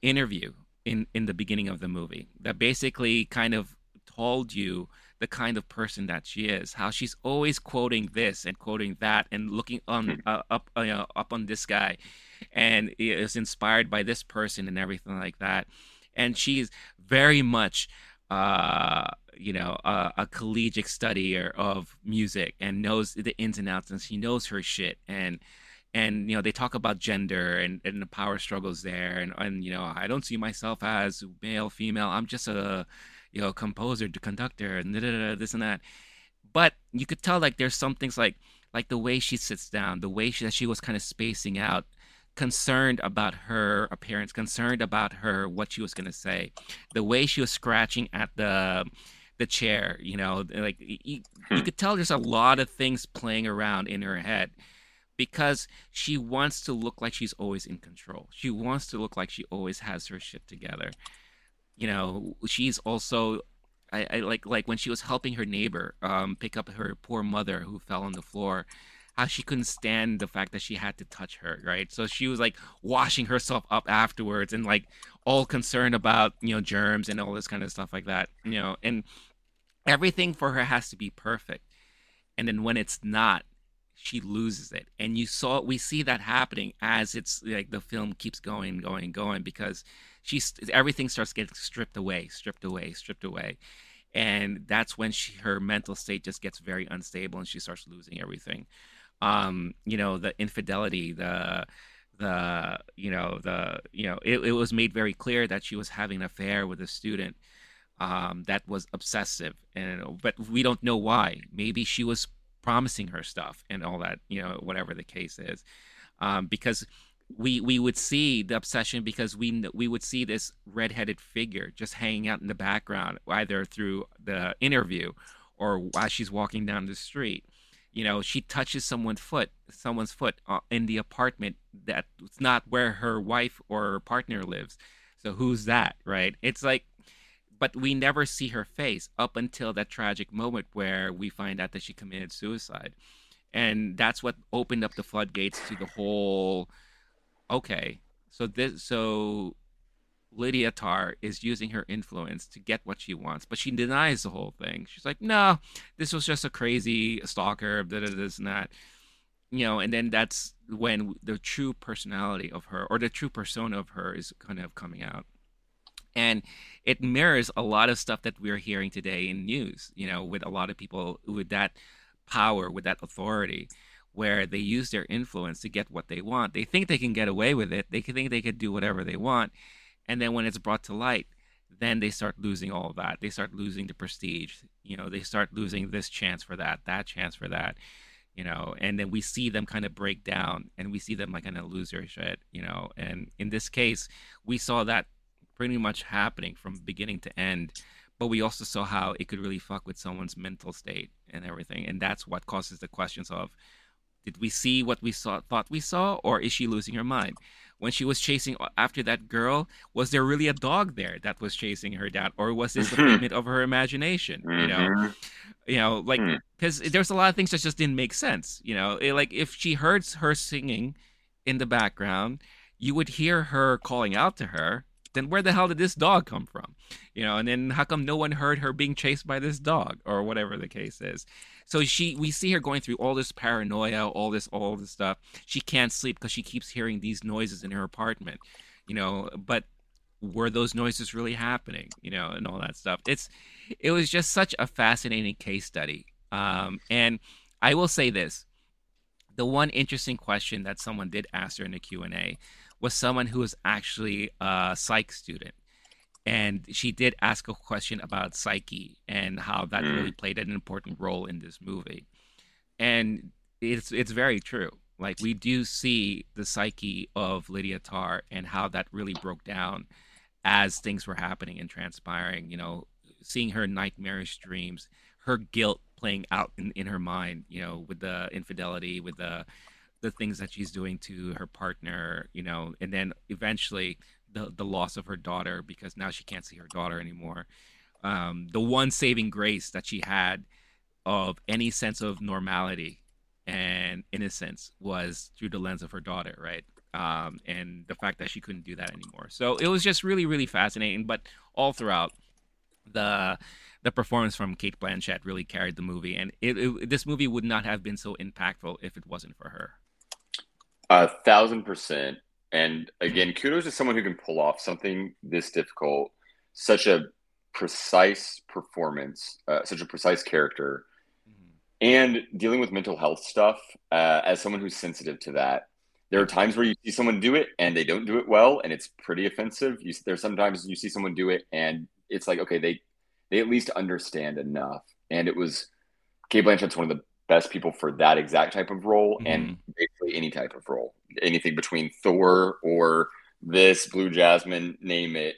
interview in the beginning of the movie that basically kind of told you the kind of person that she is, how she's always quoting this and quoting that and looking on up on this guy and is inspired by this person and everything like that. And she's very much a collegiate studier of music and knows the ins and outs, and she knows her shit. And you know, they talk about gender and the power struggles there, and you know, I don't see myself as male, female. I'm just a, you know, composer, conductor, and this and that. But you could tell like there's some things like the way she sits down, the way she was kind of spacing out, concerned about her appearance, concerned about her what she was gonna say, the way she was scratching at the chair. You know, like you could tell there's a lot of things playing around in her head, because she wants to look like she's always in control. She wants to look like she always has her shit together. You know, she's also, I like when she was helping her neighbor pick up her poor mother who fell on the floor, how she couldn't stand the fact that she had to touch her, right? So she was like washing herself up afterwards and like all concerned about, you know, germs and all this kind of stuff like that, you know, and everything for her has to be perfect. And then when it's not, she loses it. And we see that happening as it's like the film keeps going, because everything starts getting stripped away. And that's when her mental state just gets very unstable and she starts losing everything. You know, the infidelity, it was made very clear that she was having an affair with a student that was obsessive, but we don't know why. Maybe she was promising her stuff and all that, you know, whatever the case is, because we would see the obsession, because we would see this redheaded figure just hanging out in the background, either through the interview or while she's walking down the street. You know, she touches someone's foot in the apartment that's not where her wife or her partner lives. So who's that, right? It's like, but we never see her face up until that tragic moment where we find out that she committed suicide. And that's what opened up the floodgates to the whole, okay, so Lydia Tarr is using her influence to get what she wants, but she denies the whole thing. She's like, no, this was just a crazy stalker, this and that. You know, and then that's when the true personality of her, or the true persona of her, is kind of coming out. And it mirrors a lot of stuff that we're hearing today in news, you know, with a lot of people with that power, with that authority, where they use their influence to get what they want. They think they can get away with it. They think they could do whatever they want. And then when it's brought to light, then they start losing all of that. They start losing the prestige. You know, they start losing this chance for that, that chance for that, you know. And then we see them kind of break down, and we see them like kind of lose their shit, you know. And in this case, we saw that pretty much happening from beginning to end, but we also saw how it could really fuck with someone's mental state and everything. And that's what causes the questions of, did we see what we thought we saw, or is she losing her mind? When she was chasing after that girl, was there really a dog there that was chasing her down, or was this the figment of her imagination? You know, like, because there's a lot of things that just didn't make sense. You know, like if she heard her singing in the background, you would hear her calling out to her. Then where the hell did this dog come from? you know, and then how come no one heard her being chased by this dog or whatever the case is? So we see her going through all this paranoia, all this stuff. She can't sleep because she keeps hearing these noises in her apartment, you know, but were those noises really happening, you know, and all that stuff. It was just such a fascinating case study. And I will say this. The one interesting question that someone did ask her in the Q&A was someone who was actually a psych student. And she did ask a question about psyche and how that really played an important role in this movie. And it's very true. Like, we do see the psyche of Lydia Tarr and how that really broke down as things were happening and transpiring, you know, seeing her nightmarish dreams, her guilt playing out in her mind, you know, with the infidelity, with the things that she's doing to her partner, you know, and then eventually the loss of her daughter, because now she can't see her daughter anymore. The one saving grace that she had of any sense of normality and innocence was through the lens of her daughter, right? And the fact that she couldn't do that anymore. So it was just really, really fascinating. But all throughout, the performance from Cate Blanchett really carried the movie, and this movie would not have been so impactful if it wasn't for her. 1,000%. And again, kudos to someone who can pull off something this difficult, such a precise performance, such a precise character, and dealing with mental health stuff, as someone who's sensitive to that. There are times where you see someone do it and they don't do it well, and it's pretty offensive. There's sometimes you see someone do it and it's like, okay, they at least understand enough. And it was, Cate Blanchett's one of the best people for that exact type of role, and basically any type of role, anything between Thor or this, Blue Jasmine, name it.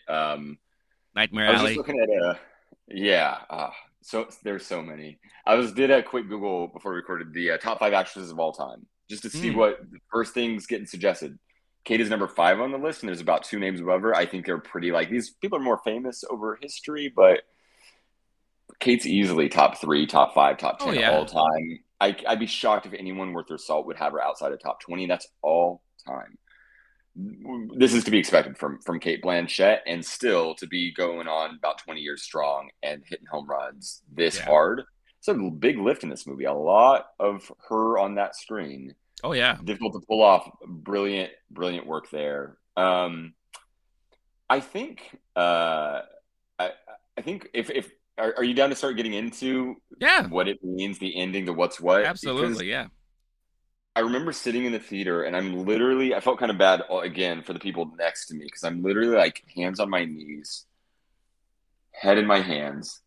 Nightmare Alley. I was just looking at so there's so many. I did a quick Google before we recorded the top 5 actresses of all time, just to see what first things getting suggested. Cate is number 5 on the list, and there's about 2 names above her. I think they're pretty, like, these people are more famous over history, but Cate's easily top 3, top 5, top 10 of all time. I'd be shocked if anyone worth their salt would have her outside of top 20. That's all time. This is to be expected from Cate Blanchett, and still to be going on about 20 years strong and hitting home runs this hard. It's a big lift in this movie. A lot of her on that screen. Oh, yeah. Difficult to pull off. Brilliant, brilliant work there. I think I think if are you down to start getting into what it means, the ending, the what's what? Absolutely, because I remember sitting in the theater, and I felt kind of bad, again, for the people next to me, because I'm literally, like, hands on my knees, head in my hands,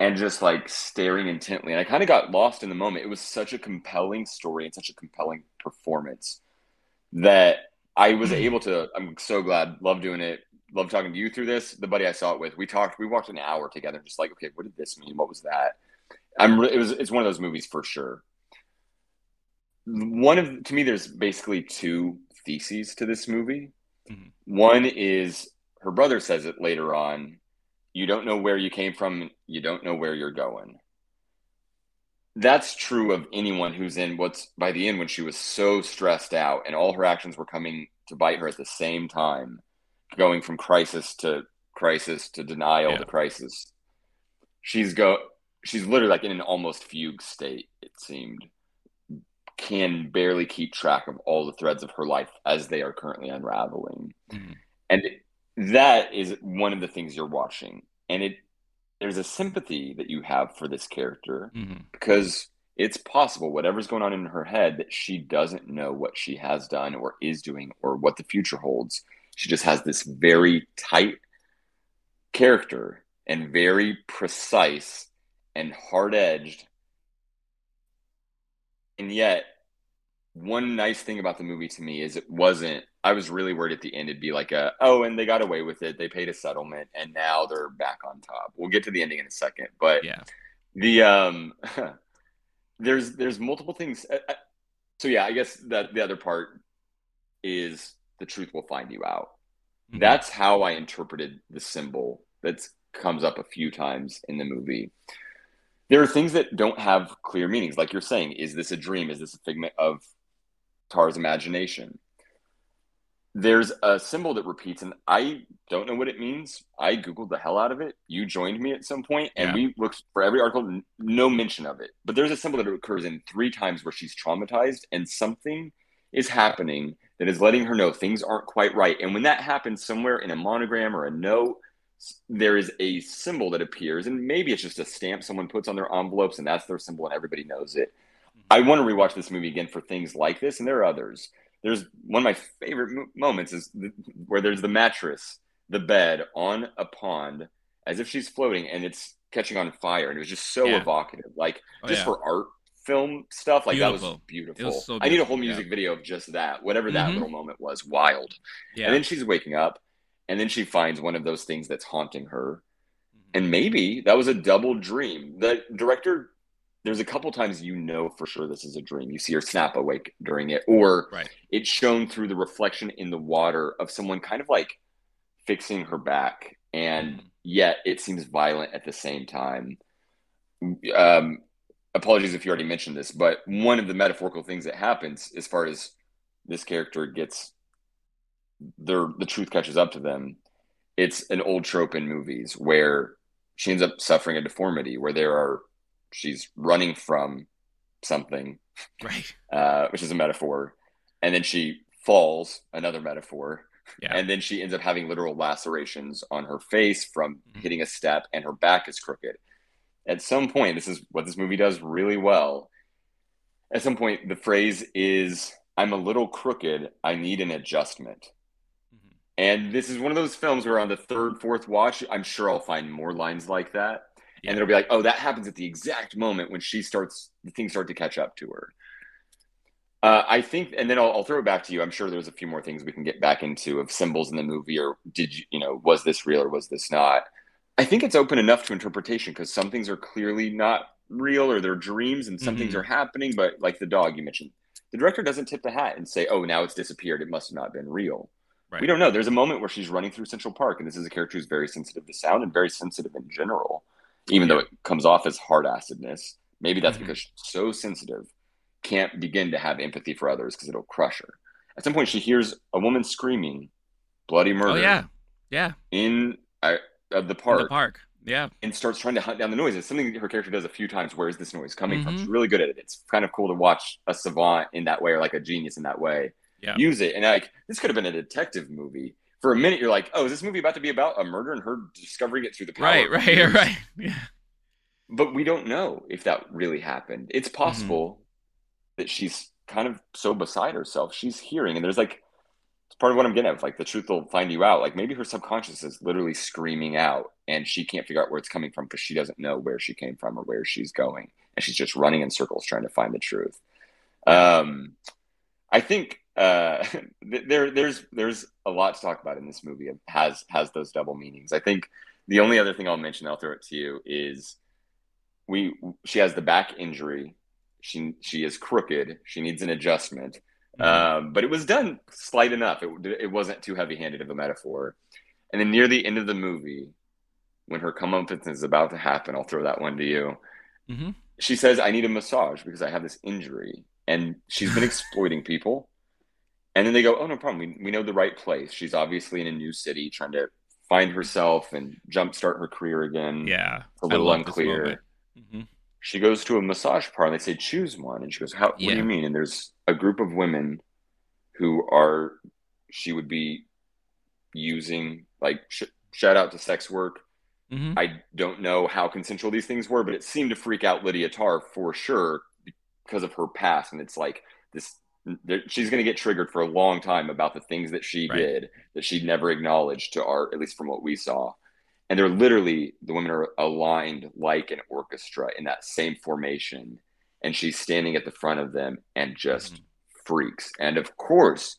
and just, like, staring intently. And I kind of got lost in the moment. It was such a compelling story and such a compelling performance that I was able to – I'm so glad. Love doing it. Love talking to you through this. The buddy I saw it with, we walked an hour together, just like, okay, what did this mean? What was that? It's one of those movies for sure. To me, there's basically 2 theses to this movie. One is, her brother says it later on, you don't know where you came from, you don't know where you're going. That's true of anyone who's in by the end, when she was so stressed out and all her actions were coming to bite her at the same time, going from crisis to crisis to denial to crisis. She's literally, like, in an almost fugue state, it seemed. Can barely keep track of all the threads of her life as they are currently unraveling. And that is one of the things you're watching. And there's a sympathy that you have for this character, because it's possible, whatever's going on in her head, that she doesn't know what she has done or is doing or what the future holds. She just has this very tight character and very precise and hard-edged. And yet, one nice thing about the movie to me is I was really worried at the end it'd be like and they got away with it. They paid a settlement, and now they're back on top. We'll get to the ending in a second. But there's multiple things. So I guess that the other part is, the truth will find you out. That's how I interpreted the symbol that comes up a few times in the movie. There are things that don't have clear meanings. Like you're saying, is this a dream? Is this a figment of Tar's imagination? There's a symbol that repeats, and I don't know what it means. I Googled the hell out of it. You joined me at some point, and we looked for every article, no mention of it. But there's a symbol that occurs in 3 times where she's traumatized, and something is happening that is letting her know things aren't quite right. And when that happens somewhere in a monogram or a note, there is a symbol that appears, and maybe it's just a stamp someone puts on their envelopes, and that's their symbol, and everybody knows it. I want to rewatch this movie again for things like this, and there are others. There's one of my favorite moments is where there's the mattress, the bed on a pond as if she's floating and it's catching on fire. And it was just so evocative, like for art film stuff. Like beautiful. That was beautiful. It was so beautiful. I need a whole music video of just that, whatever that little moment was. Wild. Yeah. And then she's waking up and then she finds one of those things that's haunting her. And maybe that was a double dream. The director, there's a couple times you know for sure this is a dream. You see her snap awake during it, or it's shown through the reflection in the water of someone kind of like fixing her back, and yet it seems violent at the same time. Apologies if you already mentioned this, but one of the metaphorical things that happens as far as this character gets the truth catches up to them, it's an old trope in movies where she ends up suffering a deformity, where she's running from something, which is a metaphor. And then she falls, another metaphor. Yeah. And then she ends up having literal lacerations on her face from hitting a step, and her back is crooked. At some point, this is what this movie does really well. At some point, the phrase is, "I'm a little crooked, I need an adjustment." Mm-hmm. And this is one of those films where on the 3rd, 4th watch, I'm sure I'll find more lines like that. Yeah. And it'll be like, oh, that happens at the exact moment when things start to catch up to her. I think, and then I'll throw it back to you. I'm sure there's a few more things we can get back into of symbols in the movie, or was this real or was this not? I think it's open enough to interpretation because some things are clearly not real or they're dreams, and some things are happening, but like the dog you mentioned, the director doesn't tip the hat and say, oh, now it's disappeared, it must have not been real. Right. We don't know. There's a moment where she's running through Central Park, and this is a character who's very sensitive to sound and very sensitive in general. Even though it comes off as hard-assedness, maybe that's because she's so sensitive, can't begin to have empathy for others because it'll crush her. At some point, she hears a woman screaming, "Bloody murder!" Oh yeah, in the park, yeah, and starts trying to hunt down the noise. It's something her character does a few times. Where is this noise coming from? She's really good at it. It's kind of cool to watch a savant in that way, or like a genius in that way, use it. And like this could have been a detective movie. For a minute, you're like, oh, is this movie about to be about a murder and her discovering it through the power? Right. Yeah. But we don't know if that really happened. It's possible that she's kind of so beside herself. She's hearing, and there's like, it's part of what I'm getting at, like the truth will find you out. Like maybe her subconscious is literally screaming out and she can't figure out where it's coming from because she doesn't know where she came from or where she's going. And she's just running in circles trying to find the truth. I think there's a lot to talk about in this movie. It has those double meanings. I think the only other thing I'll mention, I'll throw it to you, is she has the back injury. She is crooked. She needs an adjustment. But it was done slight enough. It wasn't too heavy-handed of a metaphor. And then near the end of the movie, when her comeuppance is about to happen, I'll throw that one to you. Mm-hmm. She says, "I need a massage because I have this injury." And she's been exploiting people. And then they go, oh, no problem. We know the right place. She's obviously in a new city trying to find herself and jumpstart her career again. Yeah. A little unclear. She goes to a massage parlor and they say, choose one. And she goes, what do you mean? And there's a group of women who she would be using, like, shout out to sex work. Mm-hmm. I don't know how consensual these things were, but it seemed to freak out Lydia Tar for sure because of her past. And it's like this. She's going to get triggered for a long time about the things that she did that she never acknowledged to art, at least from what we saw. And they're literally, the women are aligned like an orchestra in that same formation. And she's standing at the front of them and just freaks. And of course,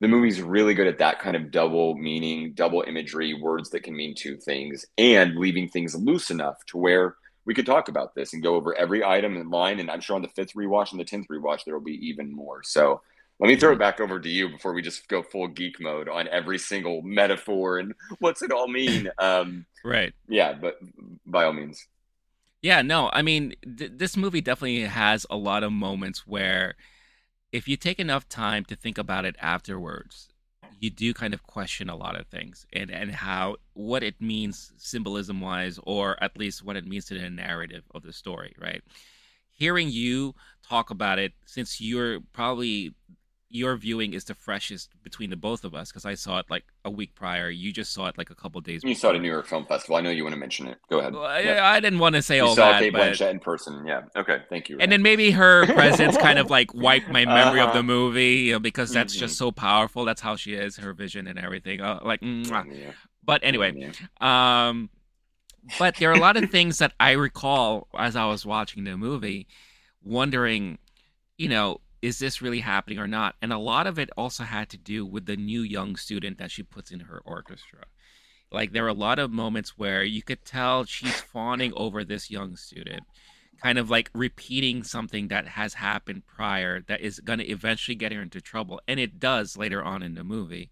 the movie's really good at that kind of double meaning, double imagery, words that can mean two things, and leaving things loose enough to where we could talk about this and go over every item in line. And I'm sure on the 5th rewatch and the 10th rewatch, there'll be even more. So let me throw it back over to you before we just go full geek mode on every single metaphor and what's it all mean? Right. Yeah. But by all means. Yeah, no, I mean, this movie definitely has a lot of moments where if you take enough time to think about it afterwards, you do kind of question a lot of things and how, what it means symbolism wise, or at least what it means to the narrative of the story, right? Hearing you talk about it, since you're probably, your viewing is the freshest between the both of us, because I saw it like a week prior. You just saw it like a couple of days before. You saw it at New York Film Festival. I know you want to mention it. Go ahead. Well, I didn't want to say all that. You saw Cate Blanchett in person. Yeah. Okay. Thank you. Ryan. And then maybe her presence kind of like wiped my memory of the movie, you know, because that's just so powerful. That's how she is, her vision and everything. But anyway, but there are a lot of things that I recall as I was watching the movie, wondering, you know, is this really happening or not? And a lot of it also had to do with the new young student that she puts in her orchestra. Like, there are a lot of moments where you could tell she's fawning over this young student, kind of like repeating something that has happened prior that is going to eventually get her into trouble. And it does later on in the movie.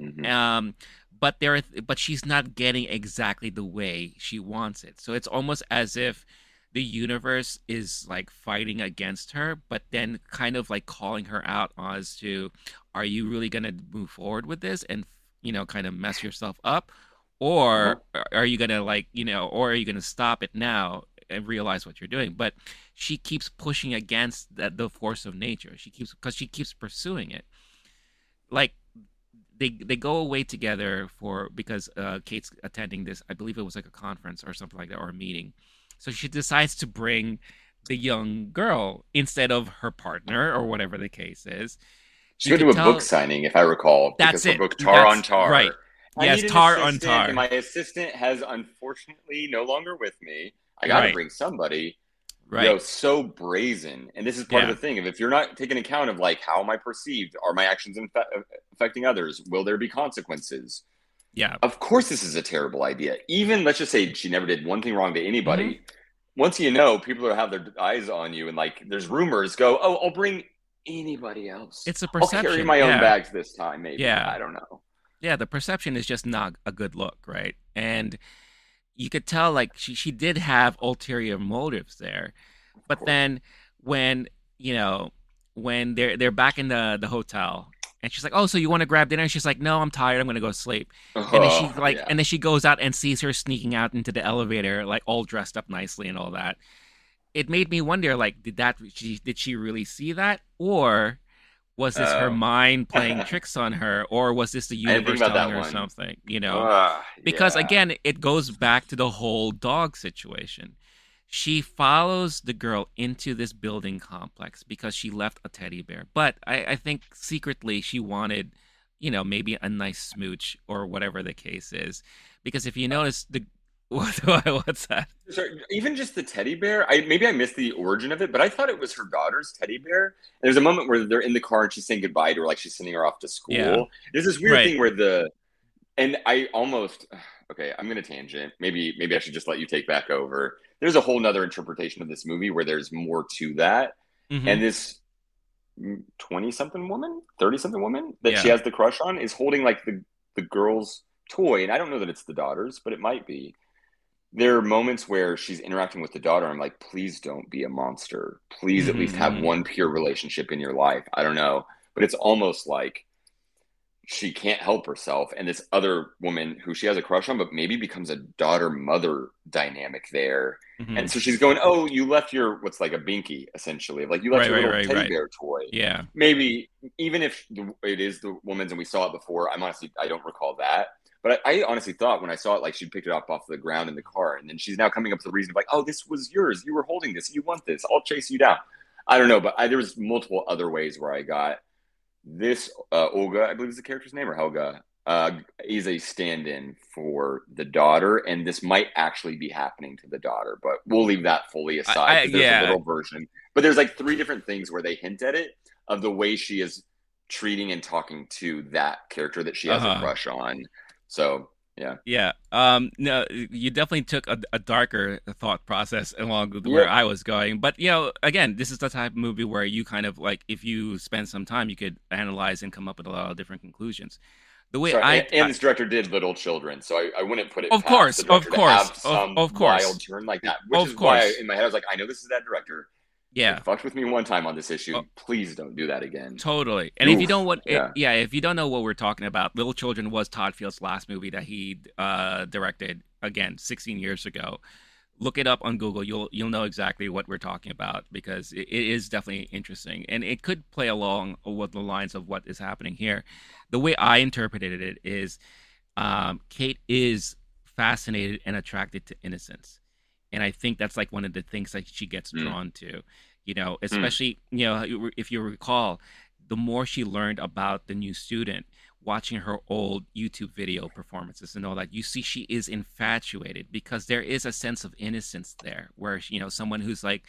Mm-hmm. But she's not getting exactly the way she wants it. So it's almost as if the universe is like fighting against her, but then kind of like calling her out as to, are you really going to move forward with this and, you know, kind of mess yourself up? Or are you going to like, you know, or are you going to stop it now and realize what you're doing? But she keeps pushing against the force of nature. She keeps pursuing it. Like, They go away together because Cate's attending this, I believe it was like a conference or something like that, or a meeting. So she decides to bring the young girl instead of her partner or whatever the case is. She went to a book signing, if I recall. That's it. Her book Tar on Tar. Right. Yes, Tar on Tar. And my assistant has unfortunately no longer with me. I got to bring somebody. Right. You know, so brazen. And this is part of the thing. If you're not taking account of like, how am I perceived? Are my actions affecting others? Will there be consequences? Yeah. Of course this is a terrible idea. Even, let's just say she never did one thing wrong to anybody. Mm-hmm. Once you know, people will have their eyes on you and like there's rumors go, oh, I'll bring anybody else. It's a perception. I'll carry my own bags this time maybe. Yeah. I don't know. Yeah, the perception is just not a good look, right? And you could tell like she did have ulterior motives there. But then when they're back in the hotel and she's like, oh, so you want to grab dinner? And she's like, no, I'm tired. I'm going to go sleep. And then she and then she goes out and sees her sneaking out into the elevator, like all dressed up nicely and all that. It made me wonder, like, did she really see that? Or was this her mind playing tricks on her, or was this the universe telling her something? You know, because again, it goes back to the whole dog situation. She follows the girl into this building complex because she left a teddy bear, but I think secretly she wanted, you know, maybe a nice smooch or whatever the case is. Because if you notice what's that? Sorry, even just the teddy bear. Maybe I missed the origin of it, but I thought it was her daughter's teddy bear. And there's a moment where they're in the car and she's saying goodbye to her, like she's sending her off to school. Yeah. There's this weird thing where I'm going to tangent. Maybe I should just let you take back over. There's a whole nother interpretation of this movie where there's more to that. Mm-hmm. And this 20-something woman, 30-something woman that she has the crush on is holding like the girl's toy. And I don't know that it's the daughter's, but it might be. There are moments where she's interacting with the daughter. I'm like, please don't be a monster. Please at least have one pure relationship in your life. I don't know. But it's almost like she can't help herself. And this other woman who she has a crush on, but maybe becomes a daughter-mother dynamic there. Mm-hmm. And so she's going, oh, you left your, what's like a binky, essentially. Like you left your little teddy bear toy. Yeah. Maybe, even if it is the woman's and we saw it before, I don't recall that. But I honestly thought when I saw it, like she picked it up off the ground in the car. And then she's now coming up to the reason of like, oh, this was yours. You were holding this. You want this. I'll chase you down. I don't know. But there was multiple other ways where I got this. Olga, I believe is the character's name, or Helga, is a stand-in for the daughter. And this might actually be happening to the daughter. But we'll leave that fully aside. There's a little version. But there's like three different things where they hint at it of the way she is treating and talking to that character that she has a crush on. So, yeah. No, you definitely took a darker thought process along with where I was going. But, you know, again, this is the type of movie where you kind of like, if you spend some time, you could analyze and come up with a lot of different conclusions. The way this director did Little Children, so I wouldn't put it past the director to have some wild turn like that, which is why in my head I was like, I know this is that director. Yeah, it fucked with me one time on this issue. Oh. Please don't do that again. Totally. And if you don't if you don't know what we're talking about, Little Children was Todd Field's last movie that he directed, again, 16 years ago. Look it up on Google. You'll know exactly what we're talking about, because it is definitely interesting, and it could play along with the lines of what is happening here. The way I interpreted it is, Cate is fascinated and attracted to innocence, and I think that's like one of the things that she gets drawn to. You know, especially if you recall, the more she learned about the new student, watching her old YouTube video performances and all that, you see she is infatuated, because there is a sense of innocence there, where, you know, someone who's like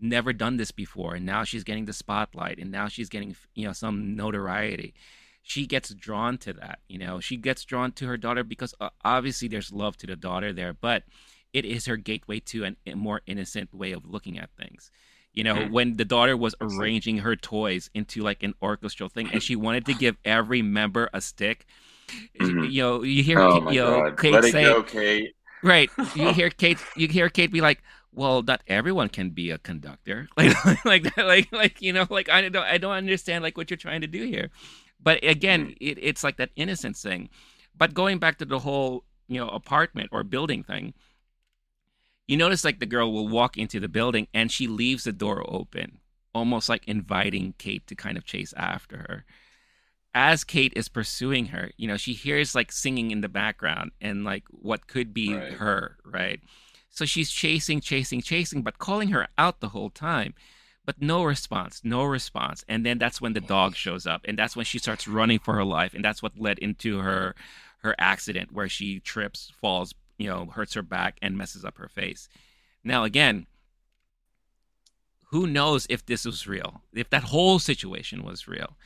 never done this before, and now she's getting the spotlight, and now she's getting, you know, some notoriety. She gets drawn to that, you know, she gets drawn to her daughter, because obviously there's love to the daughter there, but it is her gateway to a more innocent way of looking at things. You know, when the daughter was arranging her toys into like an orchestral thing, and she wanted to give every member a stick, you know, you hear Cate let say, it go, Cate. Right? You hear Cate be like, "Well, not everyone can be a conductor." Like I don't understand like what you're trying to do here. But again, it's like that innocence thing. But going back to the whole apartment or building thing. You notice like the girl will walk into the building and she leaves the door open, almost like inviting Cate to kind of chase after her. As Cate is pursuing her, she hears like singing in the background and like what could be her, right? So she's chasing, but calling her out the whole time, but no response. And then that's when the dog shows up, and that's when she starts running for her life. And that's what led into her accident, where she trips, falls, hurts her back and messes up her face. Now, again, who knows if this was real, if that whole situation was real,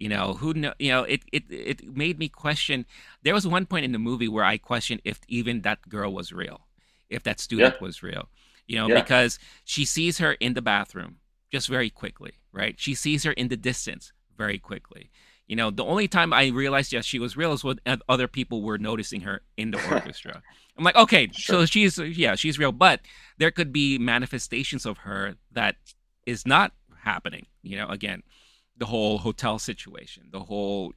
it made me question. There was one point in the movie where I questioned if even that girl was real, if that student was real, because she sees her in the bathroom just very quickly, right? She sees her in the distance very quickly. The only time I realized she was real is when other people were noticing her in the orchestra. I'm like, okay, sure. So she's real, but there could be manifestations of her that is not happening. Again, the whole hotel situation, the whole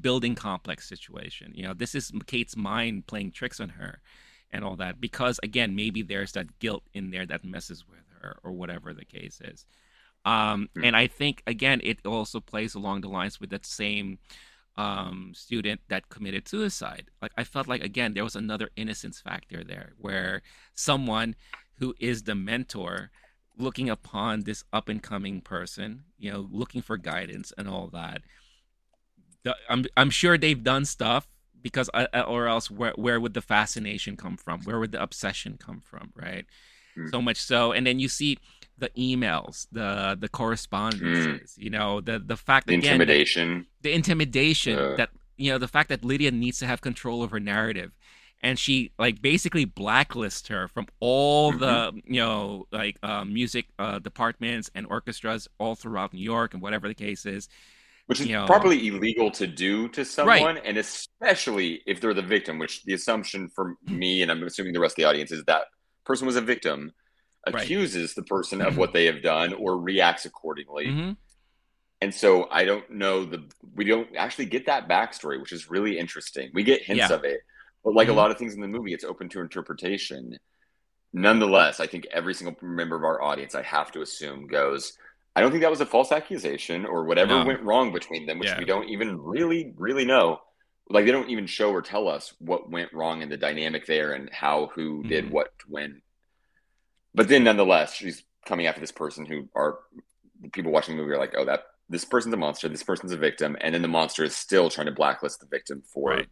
building complex situation. This is Cate's mind playing tricks on her, and all that, because again, maybe there's that guilt in there that messes with her, or whatever the case is. And I think, again, it also plays along the lines with that same student that committed suicide. Like, I felt like, again, there was another innocence factor there, where someone who is the mentor looking upon this up-and-coming person, looking for guidance and all that. I'm sure they've done stuff, because or else where would the fascination come from? Where would the obsession come from, right? So much so. And then you see the emails, the correspondences, the fact that intimidation, the intimidation that, the fact that Lydia needs to have control over narrative, and she like basically blacklists her from all the music departments and orchestras all throughout New York and whatever the case is, which is probably illegal to do to someone, and especially if they're the victim. Which the assumption for me, and I'm assuming the rest of the audience, is that person was a victim. Accuses the person of what they have done or reacts accordingly. And so I don't know we don't actually get that backstory, which is really interesting. We get hints of it, but like a lot of things in the movie, it's open to interpretation. Nonetheless, I think every single member of our audience, I have to assume, goes, I don't think that was a false accusation, or whatever went wrong between them, which we don't even really know. Like, they don't even show or tell us what went wrong in the dynamic there, and how, who did what, when. But then, nonetheless, she's coming after this person who are – people watching the movie are like, oh, this person's a monster, this person's a victim. And then the monster is still trying to blacklist the victim for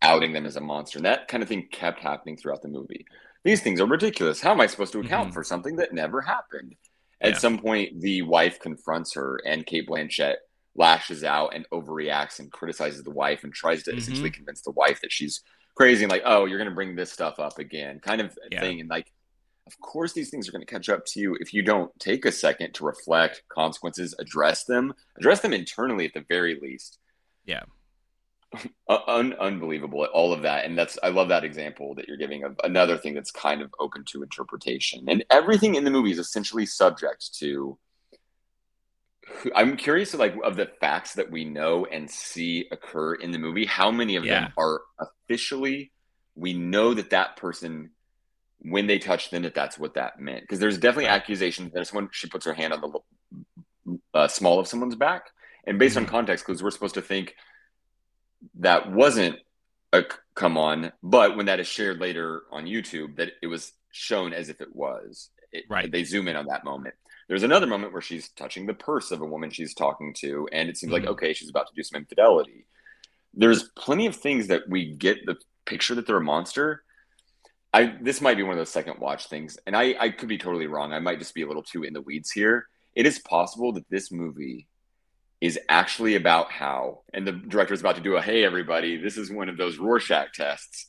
outing them as a monster. And that kind of thing kept happening throughout the movie. These things are ridiculous. How am I supposed to account for something that never happened? At some point, the wife confronts her, and Cate Blanchett lashes out and overreacts and criticizes the wife and tries to essentially convince the wife that she's crazy. And like, oh, you're going to bring this stuff up again kind of thing. And like, of course, these things are going to catch up to you if you don't take a second to reflect consequences, address them internally at the very least. Yeah. unbelievable at all of that. And that's, I love that example that you're giving of another thing that's kind of open to interpretation. And everything in the movie is essentially subject to, I'm curious like of the facts that we know and see occur in the movie, how many of them are officially, we know that that person, when they touched them, that that's what that meant. Because there's definitely accusations that someone, she puts her hand on the small of someone's back. And based on context clues, we're supposed to think that wasn't a come on, but when that is shared later on YouTube, that it was shown as if it was. Right. They zoom in on that moment. There's another moment where she's touching the purse of a woman she's talking to, and it seems like, okay, she's about to do some infidelity. There's plenty of things that we get the picture that they're a monster. This might be one of those second watch things, and I could be totally wrong. I might just be a little too in the weeds here. It is possible that this movie is actually about how, and the director is about to do a, hey, everybody, this is one of those Rorschach tests.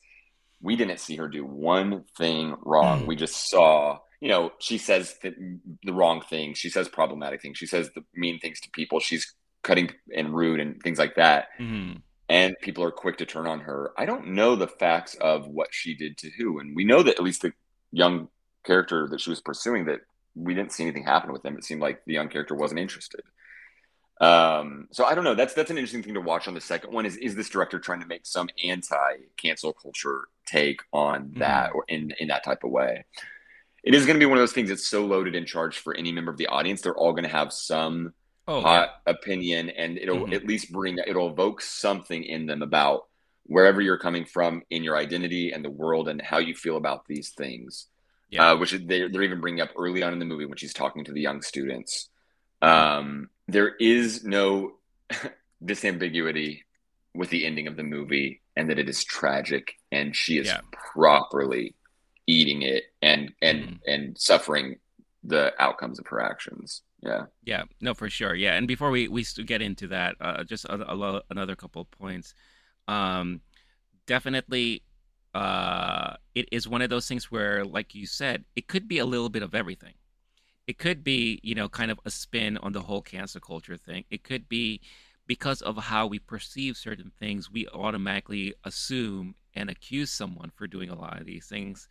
We didn't see her do one thing wrong. We just saw, you know, she says the wrong thing. She says problematic things. She says the mean things to people. She's cutting and rude and things like that. Mm-hmm. And people are quick to turn on her. I don't know the facts of what she did to who. And we know that at least the young character that she was pursuing, that we didn't see anything happen with them. It seemed like the young character wasn't interested. So I don't know. That's an interesting thing to watch on the second one is this director trying to make some anti-cancel culture take on that or in that type of way. It is going to be one of those things that's so loaded and charged for any member of the audience. They're all going to have some hot opinion, and it'll at least it'll evoke something in them about wherever you're coming from in your identity and the world and how you feel about these things, which they're even bringing up early on in the movie when she's talking to the young students. There is no disambiguity with the ending of the movie, and that it is tragic, and she is properly eating it and suffering the outcomes of her actions. Yeah. No, for sure. Yeah. And before we get into that, just another couple of points. Definitely, it is one of those things where, like you said, it could be a little bit of everything. It could be, you know, kind of a spin on the whole cancel culture thing. It could be because of how we perceive certain things, we automatically assume and accuse someone for doing a lot of these things.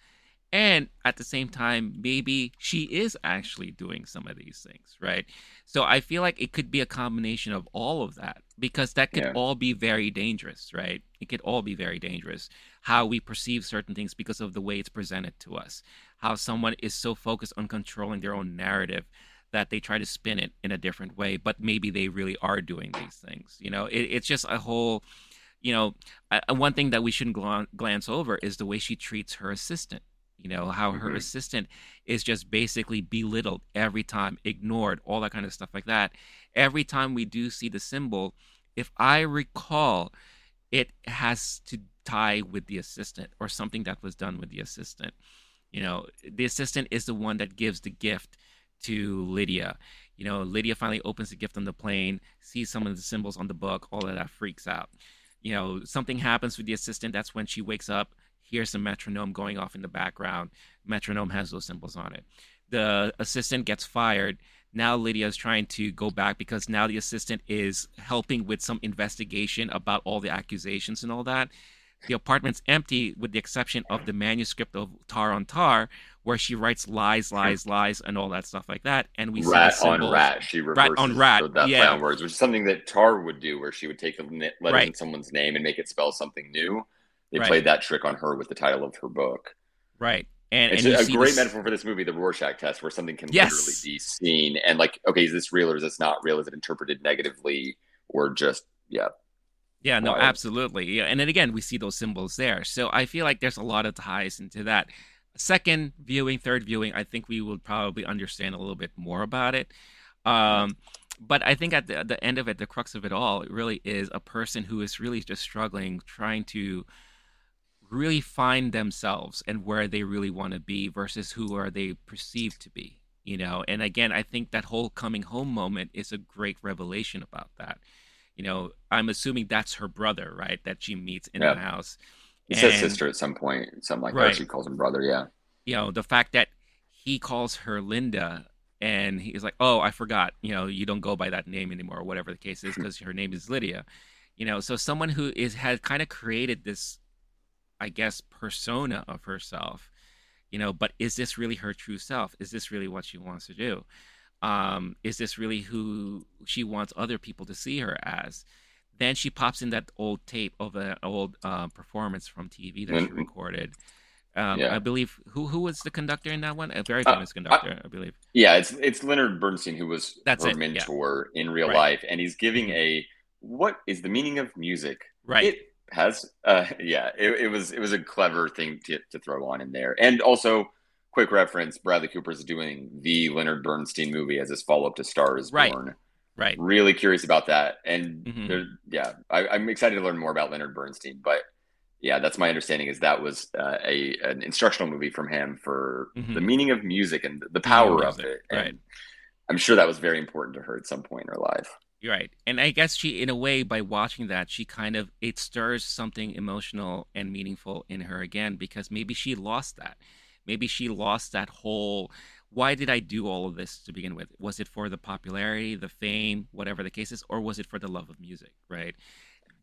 And at the same time, maybe she is actually doing some of these things, right? So I feel like it could be a combination of all of that, because that could all be very dangerous, right? It could all be very dangerous, how we perceive certain things because of the way it's presented to us, how someone is so focused on controlling their own narrative that they try to spin it in a different way, but maybe they really are doing these things. You know, it's just a whole, you know, one thing that we shouldn't glance over is the way she treats her assistant. You know, how her assistant is just basically belittled every time, ignored, all that kind of stuff like that. Every time we do see the symbol, if I recall, it has to tie with the assistant or something that was done with the assistant. You know, the assistant is the one that gives the gift to Lydia. You know, Lydia finally opens the gift on the plane, sees some of the symbols on the book, all of that, freaks out. You know, something happens with the assistant. That's when she wakes up. Here's a metronome going off in the background. Metronome has those symbols on it. The assistant gets fired. Now Lydia is trying to go back because now the assistant is helping with some investigation about all the accusations and all that. The apartment's empty with the exception of the manuscript of Tar on Tar, where she writes lies, and all that stuff like that. And we see the symbols. She reverses that clown words, which is something that Tar would do, where she would take the letter in someone's name and make it spell something new. They played that trick on her with the title of her book. Right. And it's a great metaphor for this movie, the Rorschach test, where something can literally be seen. And like, okay, is this real or is this not real? Is it interpreted negatively or just, Yeah, no, absolutely. Yeah. And then again, we see those symbols there. So I feel like there's a lot of ties into that. Second viewing, third viewing, I think we will probably understand a little bit more about it. But I think at the end of it, the crux of it all, it really is a person who is really just struggling, trying to really find themselves and where they really want to be versus who are they perceived to be, you know? And again, I think that whole coming home moment is a great revelation about that. You know, I'm assuming that's her brother, right? That she meets in the house. It says sister at some point, something like that. She calls him brother. Yeah. You know, the fact that he calls her Linda and he's like, oh, I forgot, you know, you don't go by that name anymore or whatever the case is because her name is Lydia. You know, so someone who had kind of created this, I guess, persona of herself, you know, but is this really her true self? Is this really what she wants to do? Is this really who she wants other people to see her as? Then she pops in that old tape of an old performance from TV that she recorded. I believe who was the conductor in that one? A very famous conductor, I believe. Yeah, it's Leonard Bernstein, who was her mentor in real life, and he's giving a what is the meaning of music? Right. It has, it was a clever thing to throw on in there. And also, quick reference, Bradley Cooper's doing the Leonard Bernstein movie as his follow-up to Star is Born. Right. Really curious about that. And I'm excited to learn more about Leonard Bernstein. But yeah, that's my understanding, is that was an instructional movie from him for the meaning of music and the power of it. And I'm sure that was very important to her at some point in her life. Right. And I guess she, in a way, by watching that, she kind of, it stirs something emotional and meaningful in her again, because maybe she lost that. Maybe she lost that whole, why did I do all of this to begin with? Was it for the popularity, the fame, whatever the case is, or was it for the love of music? Right.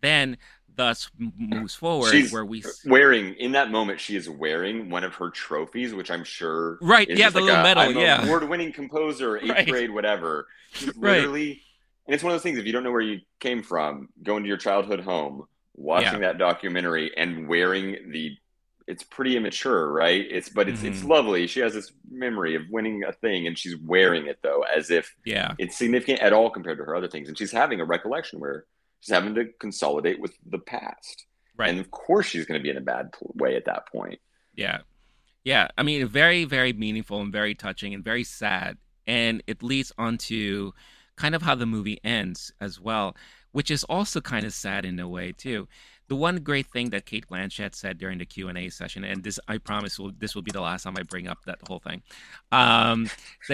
Then thus moves forward. She's where we wearing in that moment, she is wearing one of her trophies, which I'm sure. Right. Is the little medal. Award-winning composer, eighth grade, whatever. She's literally. And it's one of those things, if you don't know where you came from, going to your childhood home, watching that documentary and wearing the, it's pretty immature, right? It's lovely. She has this memory of winning a thing, and she's wearing it, though, as if it's significant at all compared to her other things. And she's having a recollection where she's having to consolidate with the past. Right. And of course she's going to be in a bad way at that point. Yeah. Yeah. I mean, very, very meaningful and very touching and very sad. And it leads on to kind of how the movie ends as well, which is also kind of sad in a way too. The one great thing that Cate Blanchett said during the Q&A session, and this, I promise, this will be the last time I bring up that whole thing, that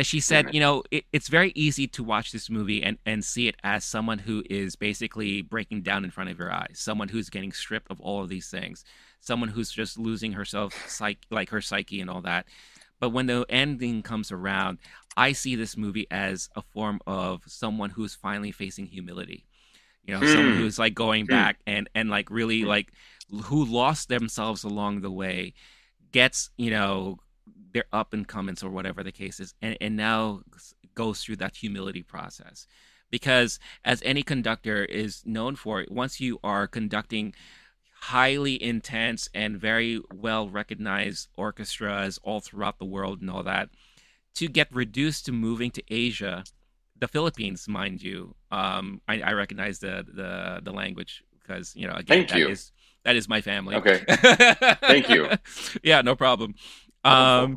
she said, you know, it's very easy to watch this movie and see it as someone who is basically breaking down in front of your eyes, someone who's getting stripped of all of these things, someone who's just losing herself, like her psyche and all that. But when the ending comes around, I see this movie as a form of someone who's finally facing humility. You know, someone who's like going back and like really like who lost themselves along the way, gets, you know, their up and comings or whatever the case is, and now goes through that humility process. Because as any conductor is known for, once you are conducting highly intense and very well recognized orchestras all throughout the world and all that, to get reduced to moving to Asia, the Philippines, mind you. I recognize the language because, you know, again, that is my family. Okay. Thank you. Yeah, no problem. But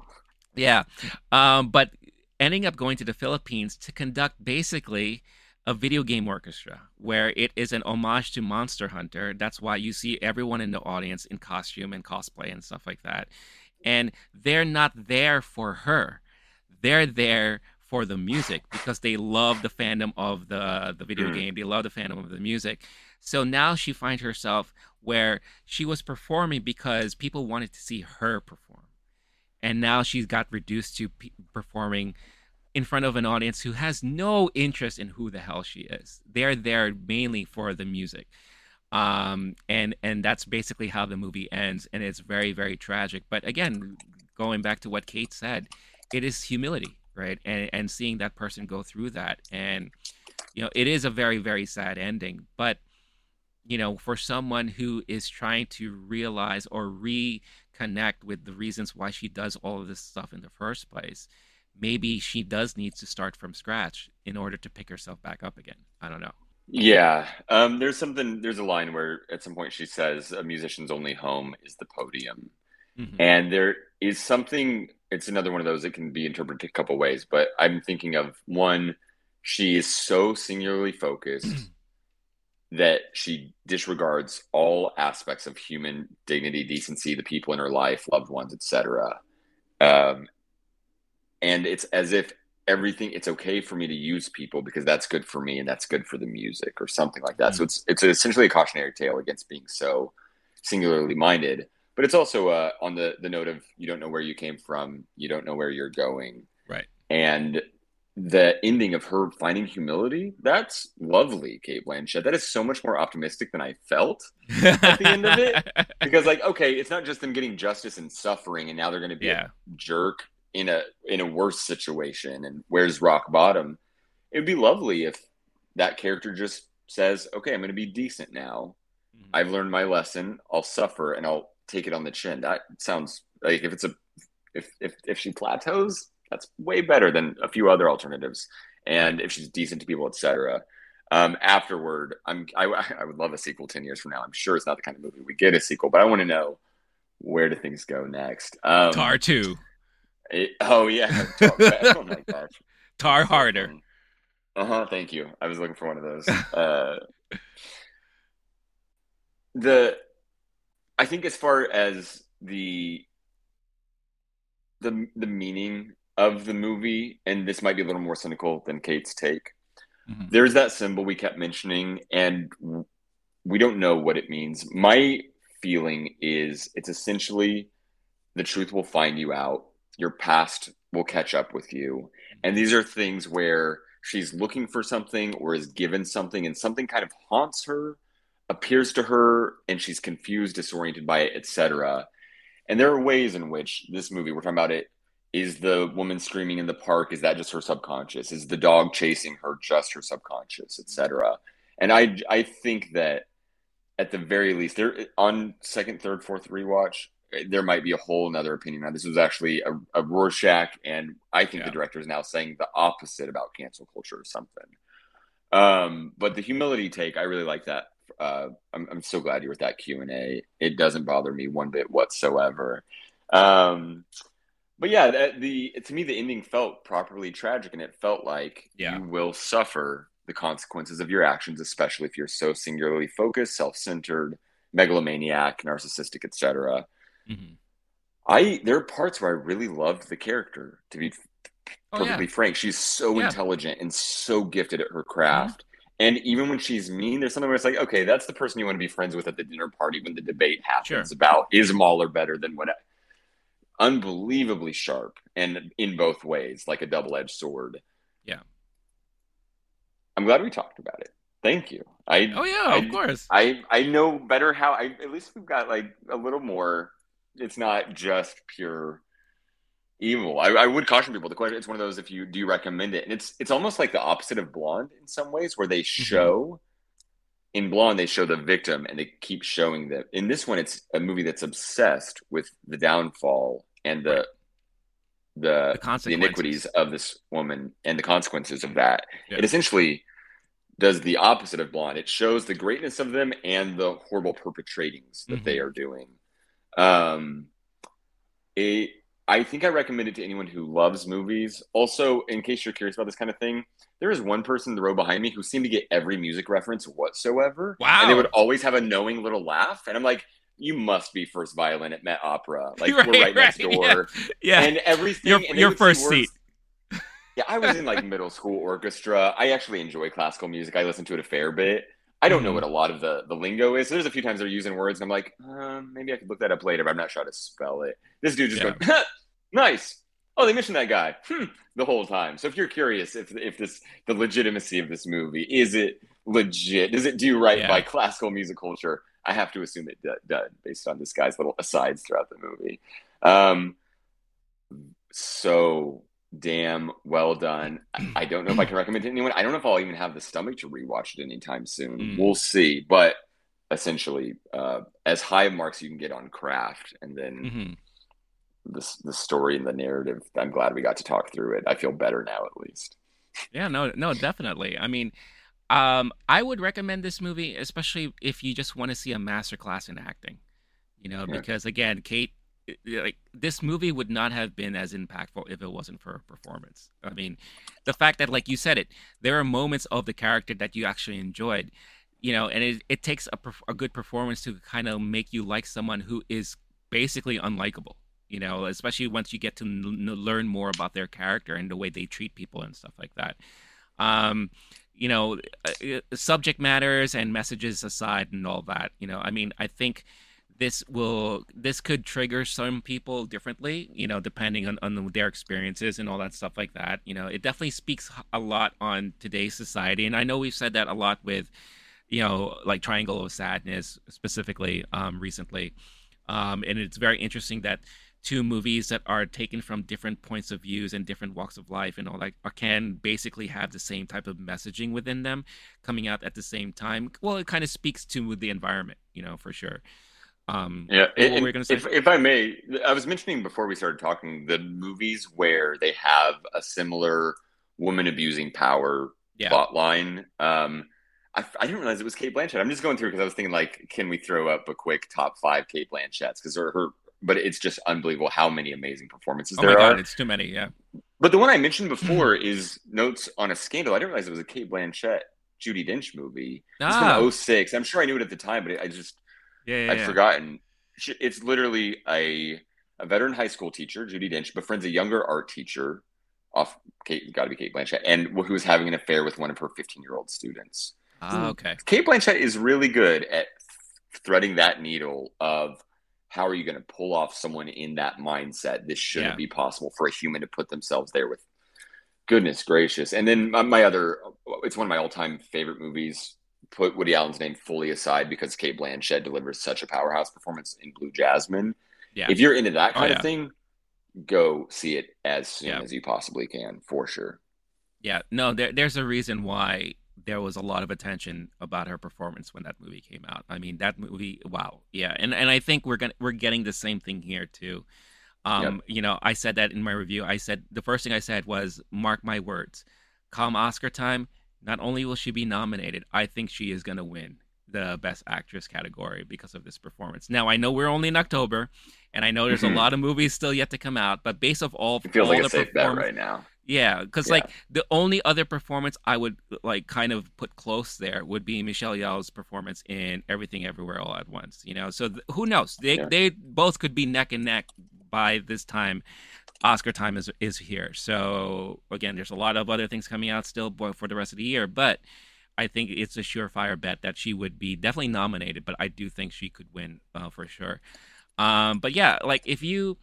ending up going to the Philippines to conduct basically a video game orchestra, where it is an homage to Monster Hunter. That's why you see everyone in the audience in costume and cosplay and stuff like that. And they're not there for her. They're there for the music, because they love the fandom of the video game. They love the fandom of the music. So now she finds herself where she was performing because people wanted to see her perform. And now she's got reduced to performing in front of an audience who has no interest in who the hell she is. They're there mainly for the music. And that's basically how the movie ends. And it's very, very tragic. But again, going back to what Cate said, it is humility, right? And seeing that person go through that. And, you know, it is a very, very sad ending. But, you know, for someone who is trying to realize or reconnect with the reasons why she does all of this stuff in the first place, maybe she does need to start from scratch in order to pick herself back up again. I don't know. Yeah. There's a line where at some point she says, a musician's only home is the podium. Mm-hmm. And there is something, it's another one of those that can be interpreted a couple ways, but I'm thinking of one, she is so singularly focused that she disregards all aspects of human dignity, decency, the people in her life, loved ones, etc. And it's as if it's okay for me to use people because that's good for me and that's good for the music or something like that. So it's essentially a cautionary tale against being so singularly minded. But it's also on the note of you don't know where you came from, you don't know where you're going. Right. And the ending of her finding humility, that's lovely, Cate Blanchett. That is so much more optimistic than I felt at the end of it. Because, like, okay, it's not just them getting justice and suffering, and now they're going to be a jerk in a worse situation. And where's rock bottom? It would be lovely if that character just says, okay, I'm going to be decent now. Mm-hmm. I've learned my lesson. I'll suffer, and I'll take it on the chin. That sounds like if she plateaus, that's way better than a few other alternatives. And if she's decent to people, etc. Afterward, I would love a sequel 10 years from now. I'm sure it's not the kind of movie we get a sequel, but I want to know, where do things go next? Tar 2. Oh my gosh. Tar harder. Thank you. I was looking for one of those. I think as far as the meaning of the movie, and this might be a little more cynical than Cate's take, mm-hmm. There's that symbol we kept mentioning, and we don't know what it means. My feeling is it's essentially the truth will find you out. Your past will catch up with you. Mm-hmm. And these are things where she's looking for something or is given something, and something kind of haunts her, appears to her, and she's confused, disoriented by it, etc. And there are ways in which this movie, we're talking about it, is the woman screaming in the park, is that just her subconscious? Is the dog chasing her just her subconscious, etc.? And I think that at the very least, there on second, third, fourth rewatch, there might be a whole another opinion on this. Was actually a Rorschach, and I think the director is now saying the opposite about cancel culture or something. But the humility take, I really like that. I'm so glad you were at that Q&A. It doesn't bother me one bit whatsoever. But yeah, to me, the ending felt properly tragic, and it felt like you will suffer the consequences of your actions, especially if you're so singularly focused, self-centered, megalomaniac, narcissistic, etc. Mm-hmm. There are parts where I really loved the character, to be perfectly frank. She's so intelligent and so gifted at her craft. Mm-hmm. And even when she's mean, there's something where it's like, okay, that's the person you want to be friends with at the dinner party when the debate happens about is Mahler better than what? Unbelievably sharp, and in both ways, like a double-edged sword. Yeah. I'm glad we talked about it. Thank you. Of course. I know better how. At least we've got like a little more. It's not just pure evil. I would caution people. The question, it's one of those, if you do you recommend it, and it's almost like the opposite of Blonde in some ways, where they show in Blonde, they show the victim and they keep showing them. In this one, it's a movie that's obsessed with the downfall and the iniquities of this woman and the consequences of that. Yeah. It essentially does the opposite of Blonde. It shows the greatness of them and the horrible perpetratings that they are doing. I think I recommend it to anyone who loves movies. Also, in case you're curious about this kind of thing, there is one person in the row behind me who seemed to get every music reference whatsoever. Wow. And they would always have a knowing little laugh. And I'm like, you must be first violin at Met Opera. Like, we're right next door. Yeah. And everything. Your first seat. Yeah, I was in like middle school orchestra. I actually enjoy classical music. I listen to it a fair bit. I don't know what a lot of the lingo is. So there's a few times they're using words, and I'm like, maybe I could look that up later, but I'm not sure how to spell it. This dude just going, huh, nice. Oh, they mentioned that guy the whole time. So if you're curious if this the legitimacy of this movie, is it legit? Does it do right by classical music culture? I have to assume it does based on this guy's little asides throughout the movie. So damn well done. I don't know if I can recommend it to anyone. I don't know if I'll even have the stomach to rewatch it anytime soon. We'll see. But essentially, as high marks you can get on craft, and then the story and the narrative, I'm glad we got to talk through it. I feel better now, at least. Yeah, no, definitely. I mean, I would recommend this movie, especially if you just want to see a masterclass in acting, because again, Cate, like, this movie would not have been as impactful if it wasn't for her performance. I mean, the fact that, like you said it, there are moments of the character that you actually enjoyed, and it takes a good performance to kind of make you like someone who is basically unlikable, especially once you get to learn more about their character and the way they treat people and stuff like that. Subject matters and messages aside and all that, I mean, I think this could trigger some people differently, you know, depending on their experiences and all that stuff like that. You know, it definitely speaks a lot on today's society. And I know we've said that a lot with, you know, like Triangle of Sadness specifically recently. And it's very interesting that two movies that are taken from different points of views and different walks of life and all that can basically have the same type of messaging within them coming out at the same time. Well, it kind of speaks to the environment, you know, for sure. If I may, I was mentioning before we started talking the movies where they have a similar woman abusing power plot line. I didn't realize it was Cate Blanchett. I'm just going through because I was thinking, like, can we throw up a quick top 5 Cate Blanchetts? Because but it's just unbelievable how many amazing performances there are. Oh my God, it's too many, yeah. But the one I mentioned before is Notes on a Scandal. I didn't realize it was a Cate Blanchett, Judy Dench movie. It's from 2006. I'm sure I knew it at the time, but I'd forgotten. It's literally a veteran high school teacher, Judy Dench, befriends a younger art teacher, Cate Blanchett, and who's having an affair with one of her 15-year-old students. Ah, okay. Cate Blanchett is really good at threading that needle of how are you going to pull off someone in that mindset? This shouldn't be possible for a human to put themselves there with. Goodness gracious. And then it's one of my all-time favorite movies. Put Woody Allen's name fully aside because Cate Blanchett delivers such a powerhouse performance in Blue Jasmine. Yeah. If you're into that kind of thing, go see it as soon as you possibly can, for sure. Yeah, no, there's a reason why there was a lot of attention about her performance when that movie came out. I mean, that movie, wow. Yeah. And I think we're getting the same thing here too. You know, I said that in my review. I said, the first thing I said was, mark my words, come Oscar time, not only will she be nominated, I think she is going to win the Best Actress category because of this performance. Now, I know we're only in October, and I know there's a lot of movies still yet to come out, but based off all it feels all like the a safe bet right now. Yeah, because like the only other performance I would like kind of put close there would be Michelle Yeoh's performance in Everything Everywhere All at Once. You know, so who knows? They both could be neck and neck by this time. Oscar time is here. So again, there's a lot of other things coming out still for the rest of the year, but I think it's a surefire bet that she would be definitely nominated, but I do think she could win for sure. But yeah, like if you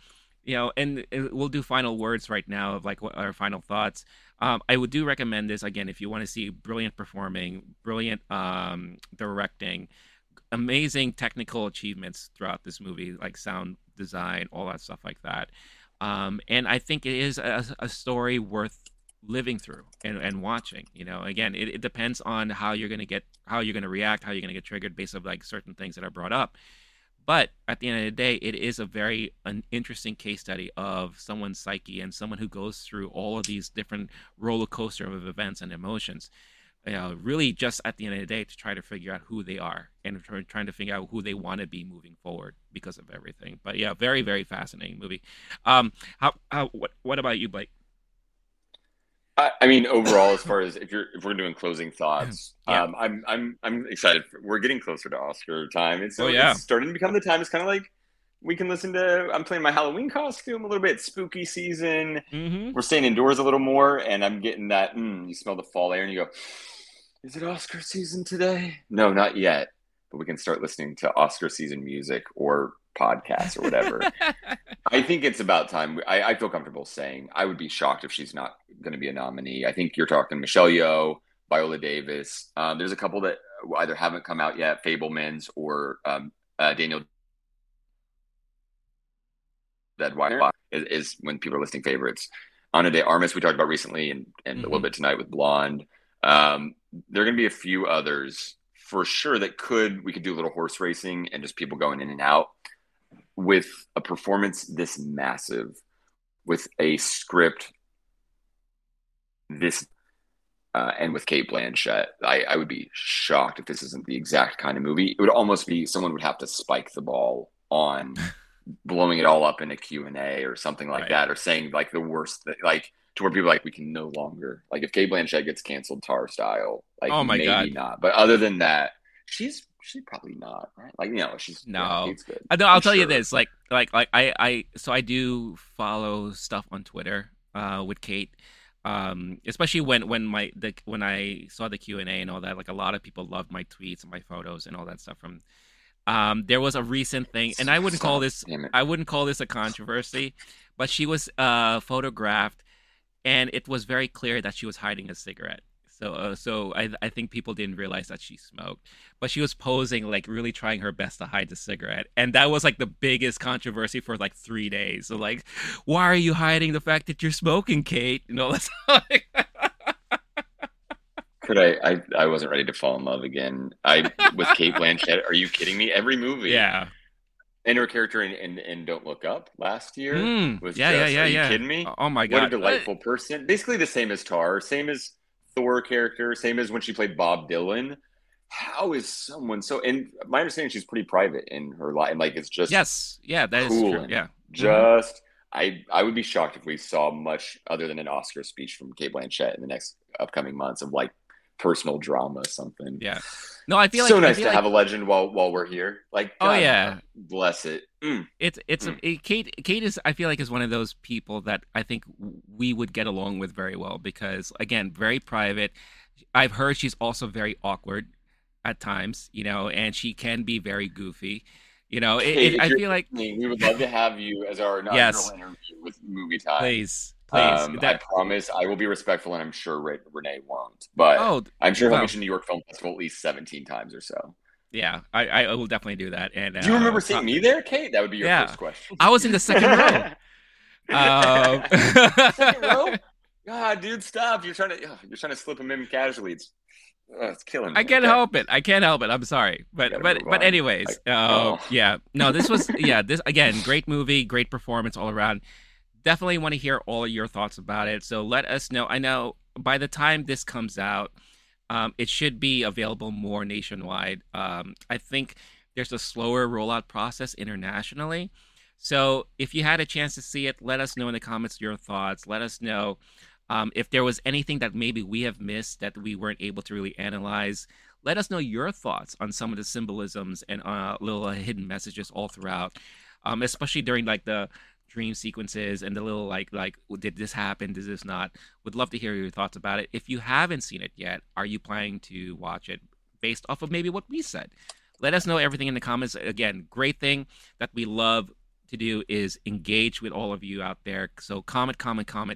know, and we'll do final words right now of like what our final thoughts. I would do recommend this again, if you want to see brilliant performing, brilliant directing, amazing technical achievements throughout this movie, like sound design, all that stuff like that. And I think it is a story worth living through and watching. You know, again, it depends on how you're going to react, how you're going to get triggered based on like certain things that are brought up. But at the end of the day, it is a very interesting case study of someone's psyche and someone who goes through all of these different roller coaster of events and emotions. You know, really just at the end of the day to try to figure out who they are and trying to figure out who they want to be moving forward because of everything. But yeah, very, very fascinating movie. What about you, Blake? I mean, overall, as far as if we're doing closing thoughts, I'm excited. We're getting closer to Oscar time. It's starting to become the time. It's kind of like we can listen to. I'm playing my Halloween costume a little bit. Spooky season. Mm-hmm. We're staying indoors a little more, and I'm getting that. You smell the fall air, and you go, "Is it Oscar season today?" No, not yet. But we can start listening to Oscar season music or podcasts or whatever. I think it's about time. I feel comfortable saying I would be shocked if she's not going to be a nominee. I think you're talking Michelle Yeoh, Viola Davis. There's a couple that either haven't come out yet, Fabelmans or Daniel. That why is when people are listing favorites. Ana de Armas, we talked about recently and a little bit tonight with Blonde. There are going to be a few others for sure that we could do a little horse racing and just people going in and out. With a performance this massive, with a script this, and with Cate Blanchett, I would be shocked if this isn't the exact kind of movie. It would almost be someone would have to spike the ball on blowing it all up in a Q&A or something like that, or saying like the worst thing, like to where people are like, we can no longer, like if Cate Blanchett gets canceled Tar style, like oh my maybe God. Not. But other than that, she's probably not, right? Like, you know, she's no, yeah, it's good. No, I'll tell you this, like I do follow stuff on Twitter with Cate, especially when I saw the Q&A and all that, like a lot of people loved my tweets and my photos and all that stuff from There was a recent thing, and I wouldn't call this a controversy, but she was photographed, and it was very clear that she was hiding a cigarette. So I think people didn't realize that she smoked, but she was posing, like, really trying her best to hide the cigarette. And that was, like, the biggest controversy for, like, 3 days. So, like, why are you hiding the fact that you're smoking, Cate? You know, that's like... I wasn't ready to fall in love again. With Cate Blanchett, are you kidding me? Every movie. Yeah. And her character in Don't Look Up last year was are you kidding me? Oh my God. What a delightful person. Basically the same as Tar, same as Thor character, same as when she played Bob Dylan. How is someone so, and my understanding she's pretty private in her life. Like, it's just that cool is true. Yeah. Just I would be shocked if we saw much other than an Oscar speech from Cate Blanchett in the next upcoming months of, like, personal drama or something. Yeah. No, I feel like so nice to have a legend while we're here. Like, God, bless it. Cate is, I feel like, is one of those people that I think we would get along with very well because, again, very private. I've heard she's also very awkward at times, you know, and she can be very goofy. You know, Cate, I feel like we would love to have you as our inaugural interview with Movie Time. Please. I promise I will be respectful, and I'm sure Renee won't. But I'm sure he'll mention New York Film Festival at least 17 times or so. Yeah, I will definitely do that. And do you remember seeing me there, Cate? That would be your first question. I was in the second row. Second row? God, dude, stop! You're trying to slip him in casually. It's killing me. I can't help it. I can't help it. I'm sorry, but anyways, this was this again, great movie, great performance all around. Definitely want to hear all of your thoughts about it. So let us know. I know by the time this comes out, it should be available more nationwide. I think there's a slower rollout process internationally. So if you had a chance to see it, let us know in the comments your thoughts. Let us know if there was anything that maybe we have missed that we weren't able to really analyze. Let us know your thoughts on some of the symbolisms and little hidden messages all throughout, especially during, like, the dream sequences and the little like did this happen, did this not? Would love to hear your thoughts about it. If you haven't seen it yet, are you planning to watch it based off of maybe what we said? Let us know everything in the comments. Again, great thing that we love to do is engage with all of you out there. So comment.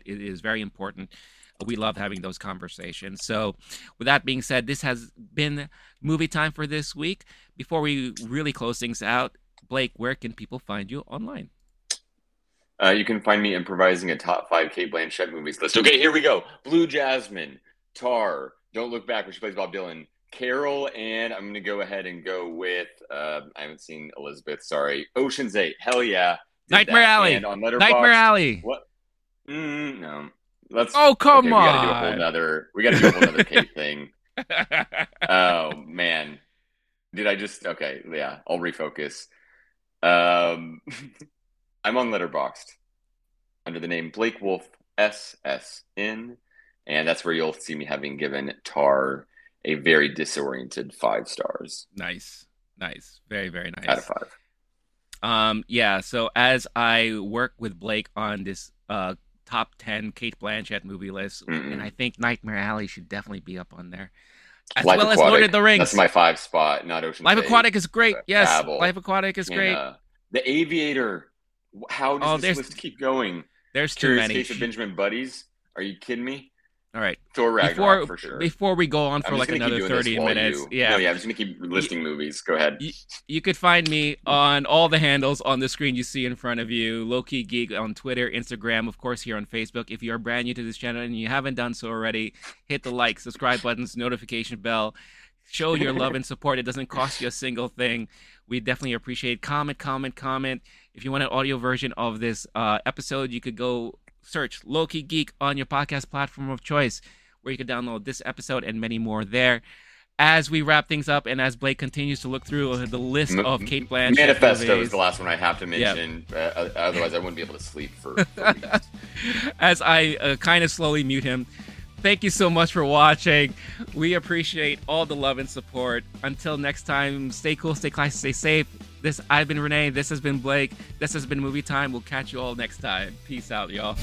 It is very important. We love having those conversations. So with that being said, this has been Movie Time for this week. Before we really close things out, Blake, where can people find you online? You can find me improvising a top 5 Cate Blanchett movies list. Okay, here we go. Blue Jasmine, Tar, Don't Look Back, where she plays Bob Dylan, Carol, and I'm going to go ahead and go with, I haven't seen Elizabeth, sorry, Ocean's 8. Hell yeah. Nightmare Alley. And on Letterboxd. Nightmare Alley. What? No. Come on. We got to do a whole other Cate thing. Oh, man. Okay, yeah, I'll refocus. I'm on Letterboxd under the name Blake Wolf SSN, and that's where you'll see me having given Tar a very disoriented 5 stars. Nice, very, very nice. Out of 5. So as I work with Blake on this top 10 Cate Blanchett movie list, and I think Nightmare Alley should definitely be up on there. As Life well Aquatic, as Lord of the Rings. That's my 5 spot, not Ocean's 8. Life Aquatic is great. Yes, Babel. Life Aquatic is great. The Aviator. How does this list keep going? There's too many. Case of Benjamin Buddies. Are you kidding me? All right. Thor Ragnarok, for sure. Before we go on for like another 30 minutes. I'm just going to keep listing movies. Go ahead. You could find me on all the handles on the screen you see in front of you. Low-Key Geek on Twitter, Instagram, of course, here on Facebook. If you are brand new to this channel and you haven't done so already, hit the like, subscribe buttons, notification bell. Show your love and support. It doesn't cost you a single thing. We definitely appreciate comment. If you want an audio version of this episode, you could go search Low-Key Geek on your podcast platform of choice, where you can download this episode and many more there. As we wrap things up and as Blake continues to look through the list of Cate Blanchett Manifesto is the last one I have to mention. Yep. Otherwise, I wouldn't be able to sleep for minutes. As I kind of slowly mute him. Thank you so much for watching. We appreciate all the love and support. Until next time, stay cool, stay classy, stay safe. I've been Renee. This has been Blake. This has been Movie Time. We'll catch you all next time. Peace out, y'all.